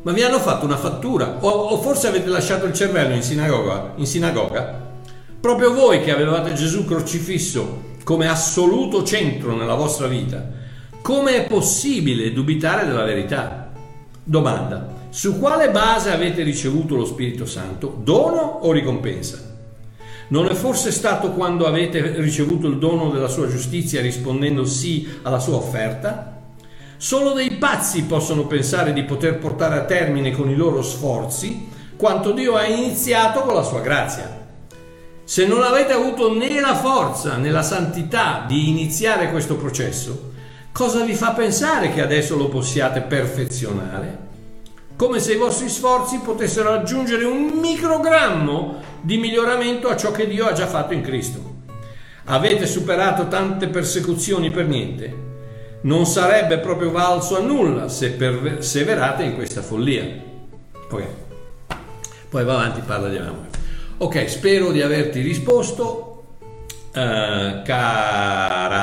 Ma vi hanno fatto una fattura? O forse avete lasciato il cervello in sinagoga? Proprio voi che avevate Gesù crocifisso come assoluto centro nella vostra vita, come è possibile dubitare della verità? Domanda: su quale base avete ricevuto lo Spirito Santo? Dono o ricompensa? Non è forse stato quando avete ricevuto il dono della sua giustizia rispondendo sì alla sua offerta? Solo dei pazzi possono pensare di poter portare a termine con i loro sforzi quanto Dio ha iniziato con la sua grazia. Se non avete avuto né la forza né la santità di iniziare questo processo, cosa vi fa pensare che adesso lo possiate perfezionare? Come se i vostri sforzi potessero aggiungere un microgrammo di miglioramento a ciò che Dio ha già fatto in Cristo. Avete superato tante persecuzioni per niente. Non sarebbe proprio valso a nulla se perseverate in questa follia. Ok, poi va avanti, parla di amore. Ok, spero di averti risposto, cara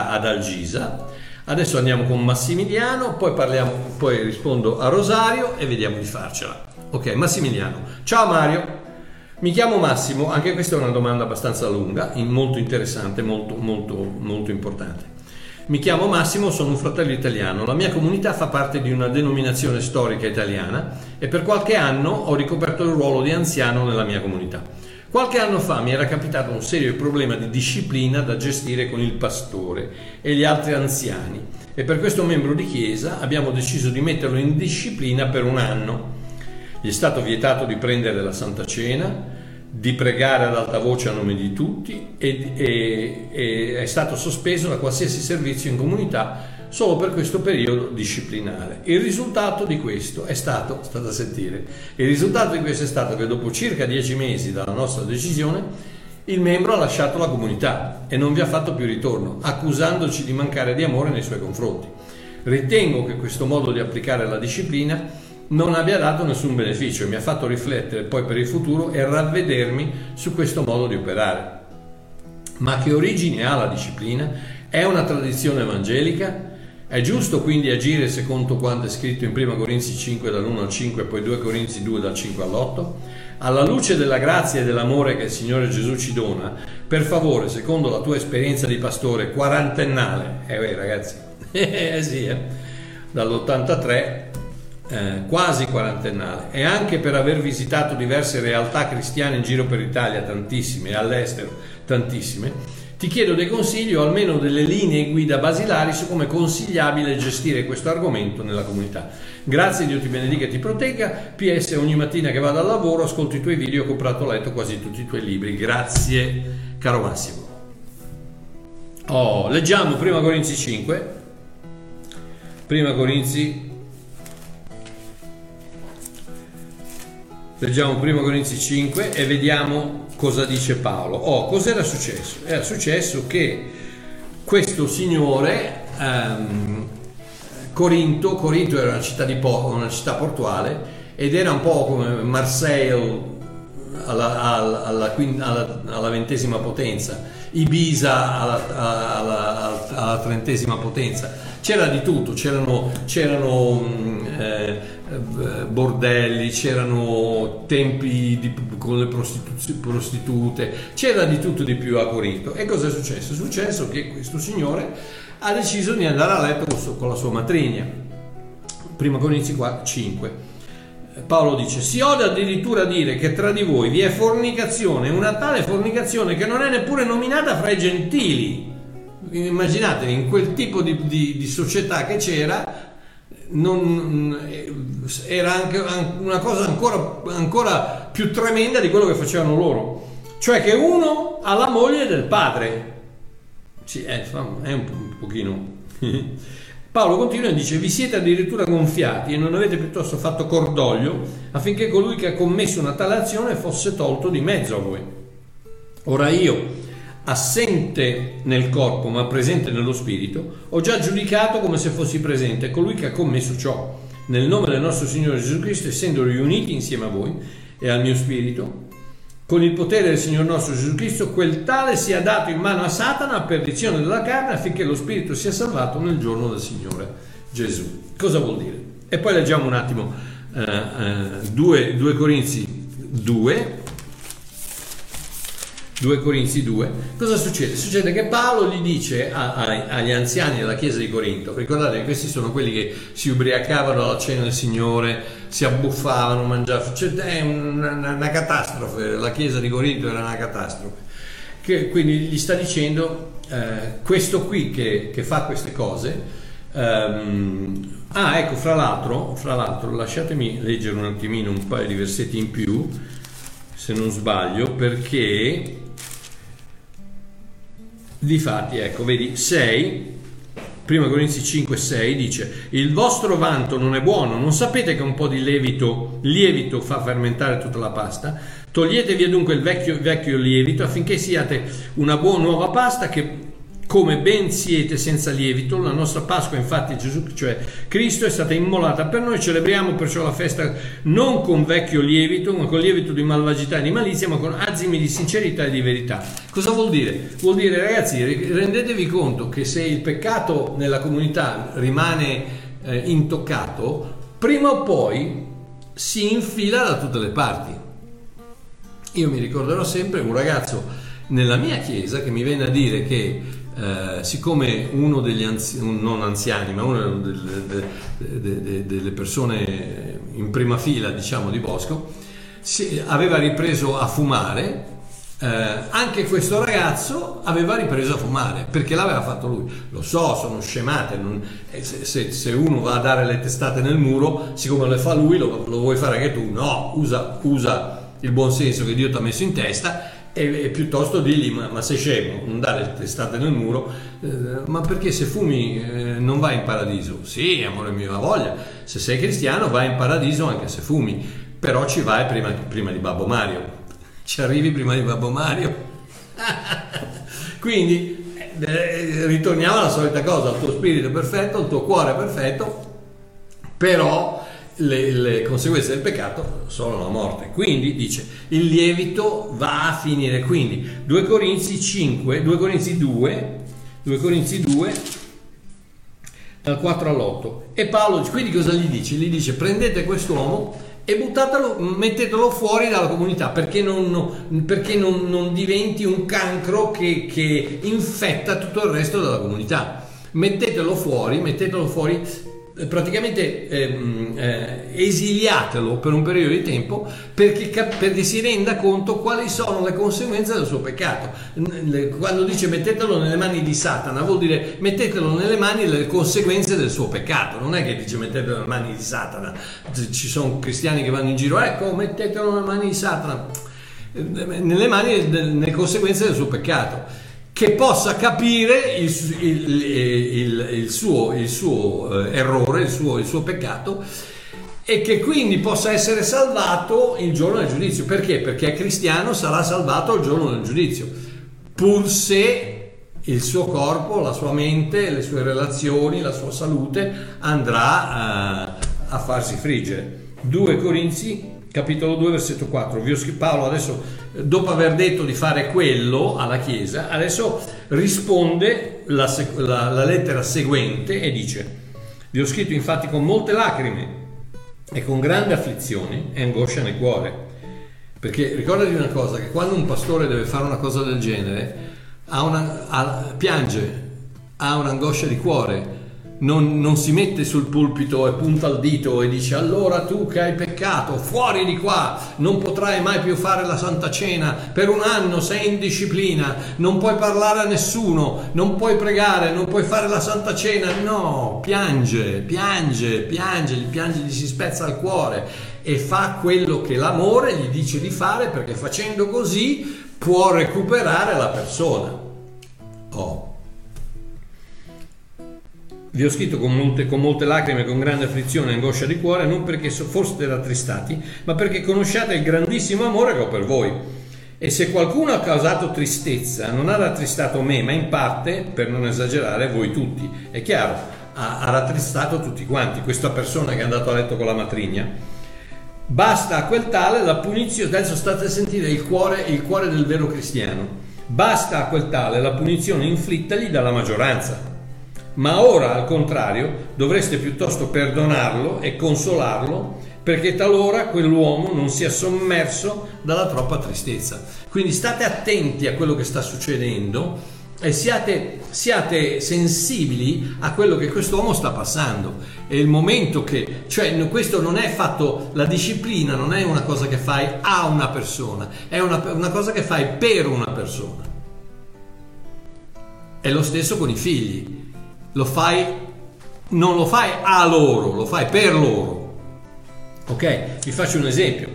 Adalgisa. Adesso andiamo con Massimiliano, poi rispondo a Rosario e vediamo di farcela. Ok, Massimiliano: ciao Mario, mi chiamo Massimo. Anche questa è una domanda abbastanza lunga, molto interessante, molto importante. Mi chiamo Massimo, sono un fratello italiano. La mia comunità fa parte di una denominazione storica italiana e per qualche anno ho ricoperto il ruolo di anziano nella mia comunità. Qualche anno fa mi era capitato un serio problema di disciplina da gestire con il pastore e gli altri anziani, e per questo membro di chiesa abbiamo deciso di metterlo in disciplina per un anno. Gli è stato vietato di prendere la Santa Cena, di pregare ad alta voce a nome di tutti e è stato sospeso da qualsiasi servizio in comunità solo per questo periodo disciplinare. Il risultato di questo è stato che dopo circa 10 mesi dalla nostra decisione il membro ha lasciato la comunità e non vi ha fatto più ritorno, accusandoci di mancare di amore nei suoi confronti. Ritengo che questo modo di applicare la disciplina non abbia dato nessun beneficio, mi ha fatto riflettere poi per il futuro e ravvedermi su questo modo di operare. Ma che origine ha la disciplina? È una tradizione evangelica? È giusto quindi agire secondo quanto è scritto in 1 Corinzi 5 dall'1 al 5 e poi 2 Corinzi 2 dal 5 all'8? alla luce della grazia e dell'amore che il Signore Gesù ci dona, per favore, secondo la tua esperienza di pastore quarantennale, ragazzi, dall'83, quasi quarantennale, e anche per aver visitato diverse realtà cristiane in giro per l'Italia, tantissime, e all'estero, tantissime, ti chiedo dei consigli o almeno delle linee guida basilari su come è consigliabile gestire questo argomento nella comunità. Grazie, Dio ti benedica e ti protegga. PS, ogni mattina che vado al lavoro ascolto i tuoi video, ho comprato a letto quasi tutti i tuoi libri. Grazie, caro Massimo. Leggiamo Prima Corinzi 5. Leggiamo 1 Corinzi 5 e vediamo cosa dice Paolo. Cos'era successo? Era successo che questo signore, Corinto era una città portuale, ed era un po' come Marseille alla ventesima potenza, Ibiza alla trentesima potenza. C'era di tutto, c'erano bordelli, c'erano tempi con le prostitute, c'era di tutto di più a Corinto. E cosa è successo? È successo che questo signore ha deciso di andare a letto con la sua matrigna. Prima Corinzi 5. Paolo dice: si osa addirittura dire che tra di voi vi è fornicazione, una tale fornicazione che non è neppure nominata fra i gentili. Immaginate, in quel tipo di società che c'era, era anche una cosa ancora più tremenda di quello che facevano loro, cioè che uno ha la moglie del padre. Sì, è un pochino. Paolo continua e dice: vi siete addirittura gonfiati e non avete piuttosto fatto cordoglio affinché colui che ha commesso una tale azione fosse tolto di mezzo a voi. Ora io, assente nel corpo ma presente nello spirito, ho già giudicato come se fossi presente colui che ha commesso ciò. Nel nome del nostro Signore Gesù Cristo, essendo riuniti insieme a voi e al mio spirito, con il potere del Signore nostro Gesù Cristo, quel tale sia dato in mano a Satana a perdizione della carne, affinché lo spirito sia salvato nel giorno del Signore Gesù. Cosa vuol dire? E poi leggiamo un attimo 2 Corinzi 2. Cosa succede? Succede che Paolo gli dice agli anziani della chiesa di Corinto, ricordate che questi sono quelli che si ubriacavano alla cena del Signore, si abbuffavano, mangiavano, è una catastrofe, la chiesa di Corinto era una catastrofe, che quindi gli sta dicendo questo qui che fa queste cose. Fra l'altro lasciatemi leggere un attimino un paio di versetti in più, se non sbaglio, perché difatti, vedi, 6, 1 Corinzi 5, 6 dice: il vostro vanto non è buono, non sapete che un po' di lievito fa fermentare tutta la pasta? Toglietevi dunque il vecchio lievito affinché siate una buona nuova pasta, che come ben siete senza lievito. La nostra Pasqua, infatti, Gesù, cioè Cristo, è stata immolata per noi. Celebriamo perciò la festa non con vecchio lievito, ma con lievito di malvagità e di malizia, ma con azimi di sincerità e di verità. Cosa vuol dire? Vuol dire, ragazzi, rendetevi conto che se il peccato nella comunità rimane intoccato, prima o poi si infila da tutte le parti. Io mi ricorderò sempre un ragazzo nella mia chiesa che mi venne a dire che siccome uno degli delle persone in prima fila, diciamo, di Bosco, aveva ripreso a fumare, anche questo ragazzo aveva ripreso a fumare perché l'aveva fatto lui. Lo so, sono scemate, se uno va a dare le testate nel muro, siccome le fa lui, lo vuoi fare anche tu? No, usa il buon senso che Dio ti ha messo in testa. E piuttosto digli: ma sei scemo, non dare testate nel muro, ma perché se fumi non vai in paradiso? Sì, amore mio, la voglia, se sei cristiano vai in paradiso anche se fumi, però ci vai prima di Babbo Mario, ci arrivi prima di Babbo Mario. Quindi ritorniamo alla solita cosa: il tuo spirito è perfetto, il tuo cuore è perfetto, però le conseguenze del peccato sono la morte. Quindi dice: il lievito va a finire. Quindi 2 Corinzi 2 dal 4 all'8. E Paolo quindi cosa gli dice? Gli dice: prendete quest'uomo e buttatelo, mettetelo fuori dalla comunità, perché non diventi un cancro che infetta tutto il resto della comunità. Mettetelo fuori praticamente, esiliatelo per un periodo di tempo, perché si renda conto quali sono le conseguenze del suo peccato. Quando dice mettetelo nelle mani di Satana, vuol dire mettetelo nelle mani delle conseguenze del suo peccato. Non è che dice mettetelo nelle mani di Satana. Ci sono cristiani che vanno in giro, ecco, mettetelo nelle mani di Satana, nelle mani delle conseguenze del suo peccato, che possa capire il suo errore, il suo peccato, e che quindi possa essere salvato il giorno del giudizio. Perché? Perché è cristiano, sarà salvato il giorno del giudizio, pur se il suo corpo, la sua mente, le sue relazioni, la sua salute andrà a farsi friggere. 2 Corinzi capitolo 2 versetto 4. Paolo adesso, dopo aver detto di fare quello alla Chiesa, adesso risponde la lettera seguente e dice: vi ho scritto infatti con molte lacrime e con grande afflizione e angoscia nel cuore. Perché ricordati una cosa, che quando un pastore deve fare una cosa del genere piange, ha un'angoscia di cuore. Non si mette sul pulpito e punta il dito e dice: allora tu che hai peccato, fuori di qua, non potrai mai più fare la Santa Cena, per un anno sei in disciplina, non puoi parlare a nessuno, non puoi pregare, non puoi fare la Santa Cena. No, piange, gli si spezza il cuore e fa quello che l'amore gli dice di fare, perché facendo così può recuperare la persona. Oh. Vi ho scritto con molte lacrime, con grande afflizione e angoscia di cuore, non perché foste rattristati, ma perché conosciate il grandissimo amore che ho per voi. E se qualcuno ha causato tristezza, non ha rattristato me, ma in parte, per non esagerare, voi tutti. È chiaro, ha rattristato tutti quanti. Questa persona che è andata a letto con la matrigna, basta a quel tale la punizione. Adesso state a sentire il cuore del vero cristiano. Basta a quel tale la punizione inflittagli dalla maggioranza. Ma ora, al contrario, dovreste piuttosto perdonarlo e consolarlo, perché talora quell'uomo non sia sommerso dalla troppa tristezza. Quindi state attenti a quello che sta succedendo e siate sensibili a quello che quest'uomo sta passando. È il momento che, cioè, questo non è fatto, la disciplina non è una cosa che fai a una persona, è una cosa che fai per una persona. È lo stesso con i figli. Non lo fai a loro, lo fai per loro. Ok? Vi faccio un esempio.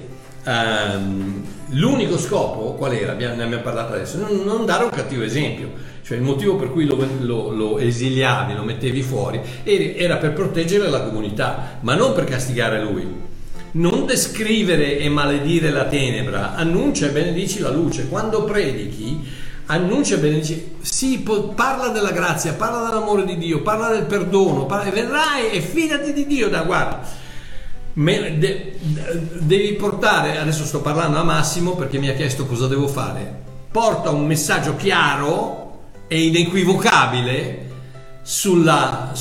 L'unico scopo qual era? Ne abbiamo parlato adesso. Non dare un cattivo esempio. Cioè, il motivo per cui lo esiliavi, lo mettevi fuori, era per proteggere la comunità, ma non per castigare lui. Non descrivere e maledire la tenebra, annuncia e benedici la luce. Quando predichi, annuncia bene, sì, parla della grazia, parla dell'amore di Dio, parla del perdono, verrai e fidati di Dio. Devi portare, adesso sto parlando a Massimo perché mi ha chiesto cosa devo fare, porta un messaggio chiaro e inequivocabile sulla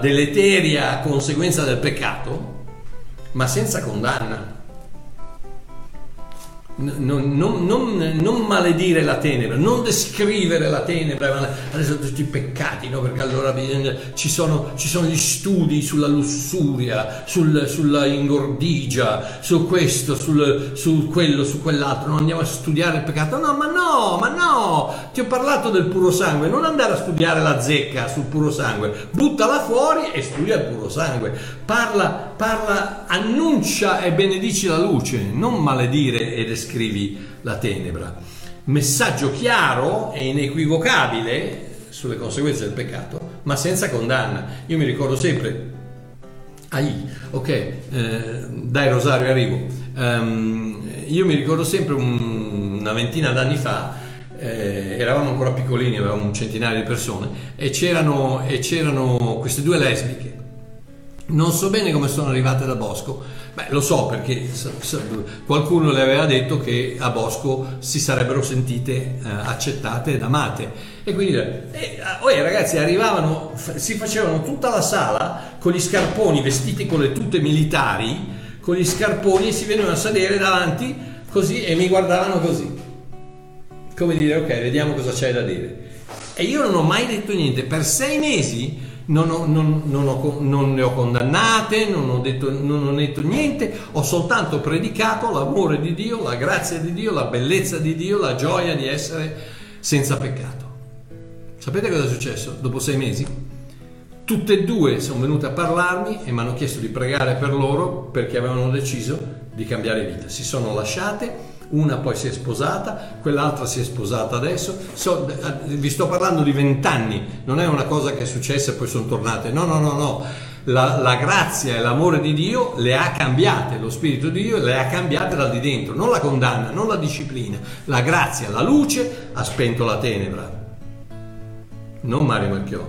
deleteria conseguenza del peccato, ma senza condanna. Non maledire la tenebra, non descrivere la tenebra, adesso tutti i peccati, no? Perché allora ci sono gli studi sulla lussuria, sulla ingordigia, su questo, su quello, su quell'altro. Non andiamo a studiare il peccato, no, ti ho parlato del puro sangue, non andare a studiare la zecca sul puro sangue, buttala fuori e studia il puro sangue. Parla, annuncia e benedici la luce, non maledire ed scrivi la tenebra. Messaggio chiaro e inequivocabile sulle conseguenze del peccato, ma senza condanna. Io mi ricordo sempre, io mi ricordo sempre una ventina d'anni fa, eravamo ancora piccolini, avevamo un centinaio di persone e c'erano queste due lesbiche Non so bene come sono arrivate da Bosco. Beh, lo so perché qualcuno le aveva detto che a Bosco si sarebbero sentite accettate ed amate. E quindi ragazzi arrivavano, si facevano tutta la sala con gli scarponi, vestiti con le tute militari, con gli scarponi, e si venivano a sedere davanti così e mi guardavano così. Come dire, ok, vediamo cosa c'è da dire. E io non ho mai detto niente per 6 mesi. Non le ho condannate, non ho detto niente, ho soltanto predicato l'amore di Dio, la grazia di Dio, la bellezza di Dio, la gioia di essere senza peccato. Sapete cosa è successo? Dopo 6 mesi, tutte e due sono venute a parlarmi e mi hanno chiesto di pregare per loro perché avevano deciso di cambiare vita. Si sono lasciate. Una poi si è sposata, quell'altra si è sposata adesso. Vi sto parlando di 20 anni, non è una cosa che è successa e poi sono tornate. No. La grazia e l'amore di Dio le ha cambiate, lo Spirito di Dio le ha cambiate da di dentro. Non la condanna, non la disciplina. La grazia, la luce ha spento la tenebra. Non Mario Marchiò ha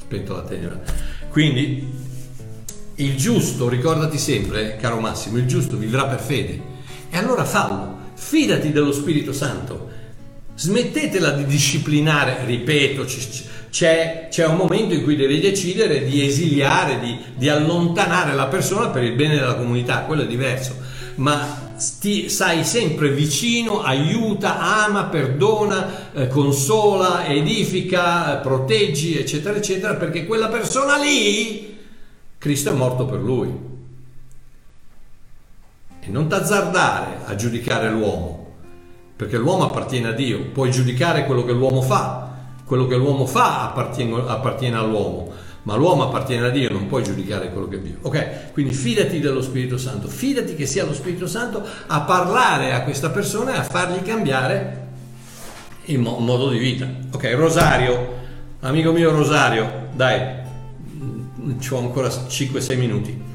spento la tenebra. Quindi il giusto, ricordati sempre, caro Massimo, il giusto vivrà per fede. E allora fallo. Fidati dello Spirito Santo, smettetela di disciplinare, ripeto, c'è un momento in cui devi decidere di esiliare, di allontanare la persona per il bene della comunità, quello è diverso, ma ti sai sempre vicino, aiuta, ama, perdona, consola, edifica, proteggi, eccetera, eccetera, perché quella persona lì, Cristo è morto per lui. E non t'azzardare a giudicare l'uomo, perché l'uomo appartiene a Dio. Puoi giudicare quello che l'uomo fa, appartiene all'uomo, ma l'uomo appartiene a Dio, non puoi giudicare quello che è Dio. Ok, quindi fidati dello Spirito Santo, fidati che sia lo Spirito Santo a parlare a questa persona e a fargli cambiare il modo di vita. Ok, Rosario, amico mio Rosario, dai, c'ho ancora 5-6 minuti.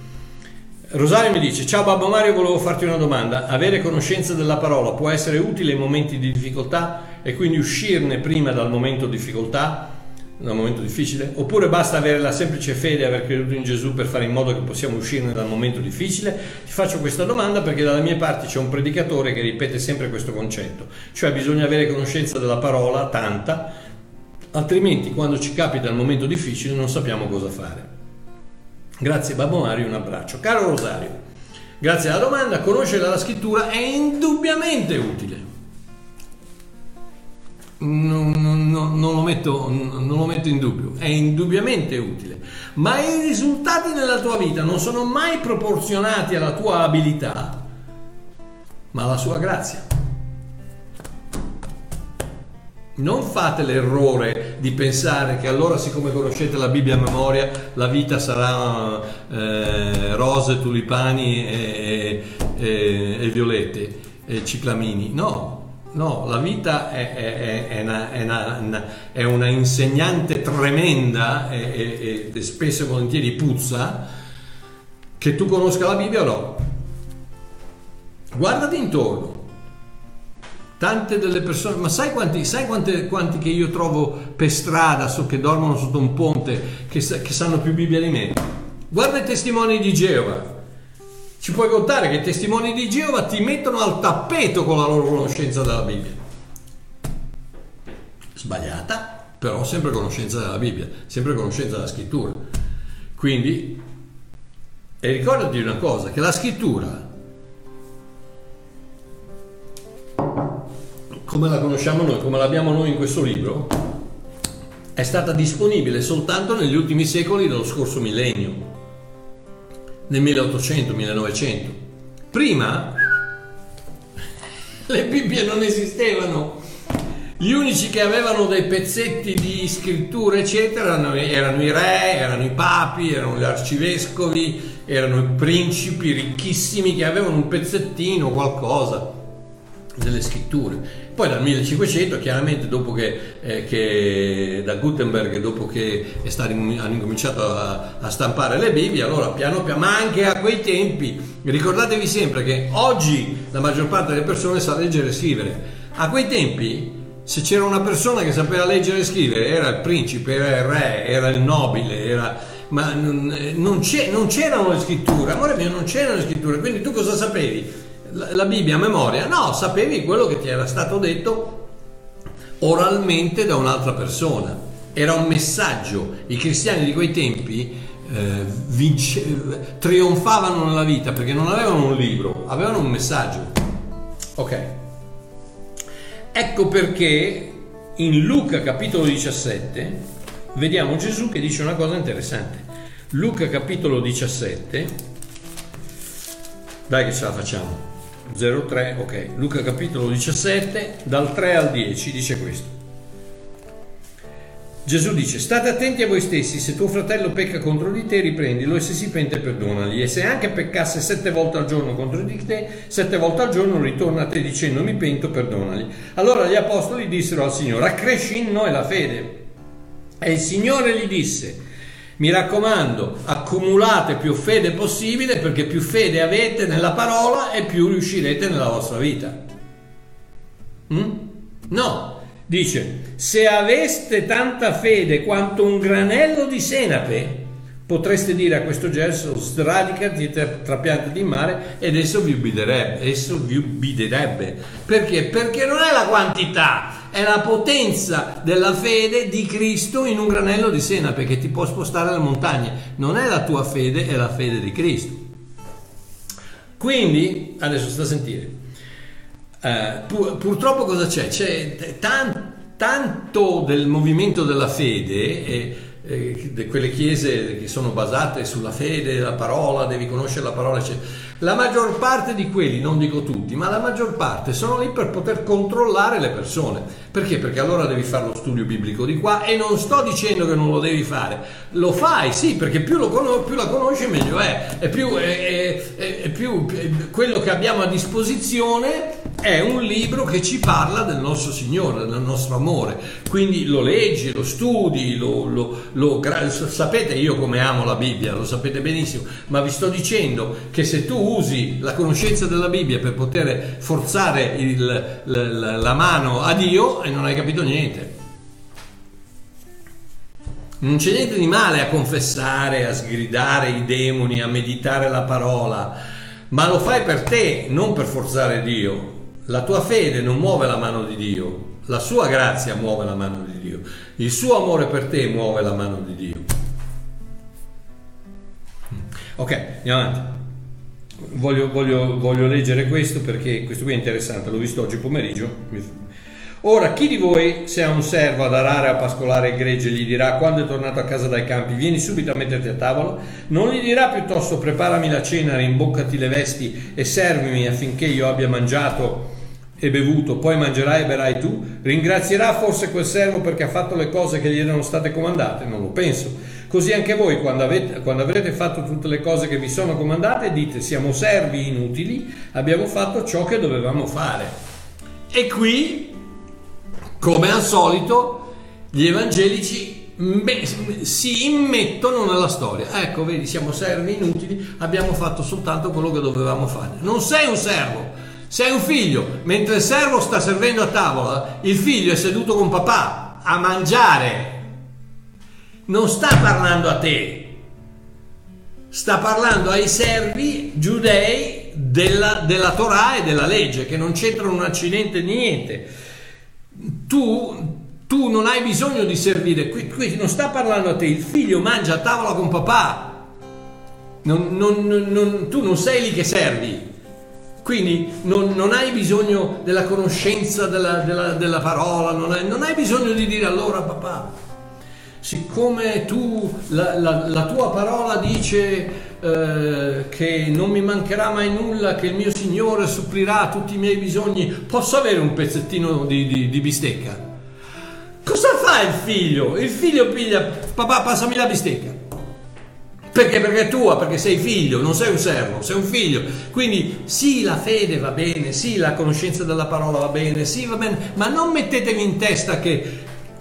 Rosario mi dice: ciao Babbo Mario, volevo farti una domanda. Avere conoscenza della parola può essere utile in momenti di difficoltà e quindi uscirne prima dal momento difficile? Oppure basta avere la semplice fede e aver creduto in Gesù per fare in modo che possiamo uscirne dal momento difficile? Ti faccio questa domanda perché dalle mie parti c'è un predicatore che ripete sempre questo concetto, cioè bisogna avere conoscenza della parola, tanta, altrimenti quando ci capita il momento difficile non sappiamo cosa fare. Grazie Babbo Mario, un abbraccio. Caro Rosario, grazie alla domanda. Conoscere la scrittura è indubbiamente utile. Non lo metto in dubbio, è indubbiamente utile, ma i risultati nella tua vita non sono mai proporzionati alla tua abilità, ma alla sua grazia. Non fate l'errore di pensare che allora, siccome conoscete la Bibbia a memoria, la vita sarà rose, tulipani e violette e ciclamini. No, la vita è una insegnante tremenda e spesso e volentieri puzza. Che tu conosca la Bibbia o no, guardati intorno. Tante delle persone, ma sai quanti che io trovo per strada, che dormono sotto un ponte, che sanno più Bibbia di me? Guarda i testimoni di Geova. Ci puoi contare che i testimoni di Geova ti mettono al tappeto con la loro conoscenza della Bibbia. Sbagliata, però sempre conoscenza della Bibbia, sempre conoscenza della Scrittura. Quindi, e ricordati una cosa, che la Scrittura, come la conosciamo noi, come l'abbiamo noi in questo libro, è stata disponibile soltanto negli ultimi secoli dello scorso millennio, nel 1800-1900. Prima le Bibbie non esistevano, gli unici che avevano dei pezzetti di scrittura eccetera erano i re, erano i papi, erano gli arcivescovi, erano i principi ricchissimi che avevano un pezzettino, qualcosa delle scritture. Poi dal 1500, chiaramente, dopo che da Gutenberg, dopo che hanno incominciato a stampare le Bibbie, allora piano piano, ma anche a quei tempi, ricordatevi sempre che oggi la maggior parte delle persone sa leggere e scrivere. A quei tempi, se c'era una persona che sapeva leggere e scrivere, era il principe, era il re, era il nobile, era ma non c'era una scrittura, amore mio, non c'era una scrittura, quindi tu cosa sapevi? La Bibbia a memoria? No, sapevi quello che ti era stato detto oralmente da un'altra persona, era un messaggio. I cristiani di quei tempi trionfavano nella vita perché non avevano un libro, avevano un messaggio. Ok, ecco perché in Luca capitolo 17 vediamo Gesù che dice una cosa interessante. Luca capitolo 17, dai che ce la facciamo, 03, ok. Luca capitolo 17 dal 3 al 10 dice questo. Gesù dice: state attenti a voi stessi, se tuo fratello pecca contro di te riprendilo, e se si pente perdonagli, e se anche peccasse 7 volte al giorno contro di te, 7 volte al giorno ritorna a te dicendo mi pento, perdonagli. Allora gli apostoli dissero al Signore: accresci in noi la fede. E il Signore gli disse: mi raccomando, accumulate più fede possibile, perché più fede avete nella parola e più riuscirete nella vostra vita. No, dice: se aveste tanta fede quanto un granello di senape, potreste dire a questo gesso sradicati e trapiantati in mare, ed esso vi ubbidirebbe. Perché? Perché non è la quantità, è la potenza della fede di Cristo in un granello di senape che ti può spostare le montagne. Non è la tua fede, è la fede di Cristo. Quindi adesso sta a sentire. Purtroppo cosa c'è? C'è tanto del movimento della fede, quelle chiese che sono basate sulla fede, la parola, devi conoscere la parola, eccetera. La maggior parte di quelli, non dico tutti, ma la maggior parte sono lì per poter controllare le persone. Perché? Perché allora devi fare lo studio biblico di qua, e non sto dicendo che non lo devi fare, lo fai, sì, perché più la conosci meglio è, e più quello che abbiamo a disposizione è un libro che ci parla del nostro Signore, del nostro amore. Quindi lo leggi, lo studi, sapete io come amo la Bibbia, lo sapete benissimo, ma vi sto dicendo che se tu usi la conoscenza della Bibbia per poter forzare la mano a Dio, e non hai capito niente. Non c'è niente di male a confessare, a sgridare i demoni, a meditare la parola, ma lo fai per te, non per forzare Dio. La tua fede non muove la mano di Dio, la sua grazia muove la mano di Dio, il suo amore per te muove la mano di Dio. Ok, andiamo avanti. Voglio leggere questo perché questo qui è interessante, l'ho visto oggi pomeriggio. Ora, chi di voi, se ha un servo ad arare, a pascolare il gregge, gli dirà quando è tornato a casa dai campi: vieni subito a metterti a tavola? Non gli dirà piuttosto: preparami la cena, rimboccati le vesti e servimi affinché io abbia mangiato e bevuto, poi mangerai e berai tu? Ringrazierà forse quel servo perché ha fatto le cose che gli erano state comandate? Non lo penso. Così anche voi, quando avrete fatto tutte le cose che vi sono comandate, dite: siamo servi inutili, abbiamo fatto ciò che dovevamo fare. E qui, come al solito, gli evangelici si immettono nella storia. Ecco, vedi, siamo servi inutili, abbiamo fatto soltanto quello che dovevamo fare. Non sei un servo, sei un figlio. Mentre il servo sta servendo a tavola, il figlio è seduto con papà a mangiare. Non sta parlando a te, sta parlando ai servi giudei della Torah e della legge, che non c'entrano un accidente niente. Tu non hai bisogno di servire, qui non sta parlando a te, il figlio mangia a tavola con papà, tu non sei lì che servi. Quindi non hai bisogno della conoscenza della parola, non hai bisogno di dire: allora papà, siccome tu la tua parola dice che non mi mancherà mai nulla, che il mio Signore supplirà tutti i miei bisogni, posso avere un pezzettino di bistecca? Cosa fa il figlio? Il figlio piglia: papà, passami la bistecca. Perché è tua, perché sei figlio, non sei un servo, sei un figlio. Quindi sì, la fede va bene, sì, la conoscenza della parola va bene, sì, va bene, ma non mettetevi in testa che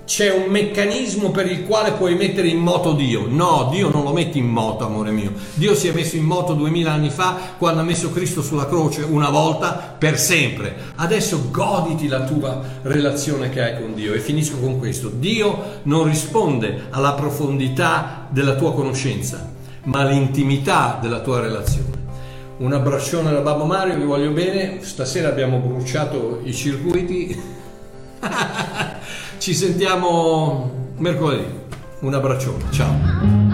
c'è un meccanismo per il quale puoi mettere in moto Dio. No, Dio non lo metti in moto, amore mio. Dio si è messo in moto 2000 anni fa quando ha messo Cristo sulla croce una volta per sempre. Adesso goditi la tua relazione che hai con Dio. E finisco con questo. Dio non risponde alla profondità della tua conoscenza, ma all'intimità della tua relazione. Un abbraccione da Babbo Mario, vi voglio bene. Stasera abbiamo bruciato i circuiti. Ci sentiamo mercoledì. Un abbraccione, ciao.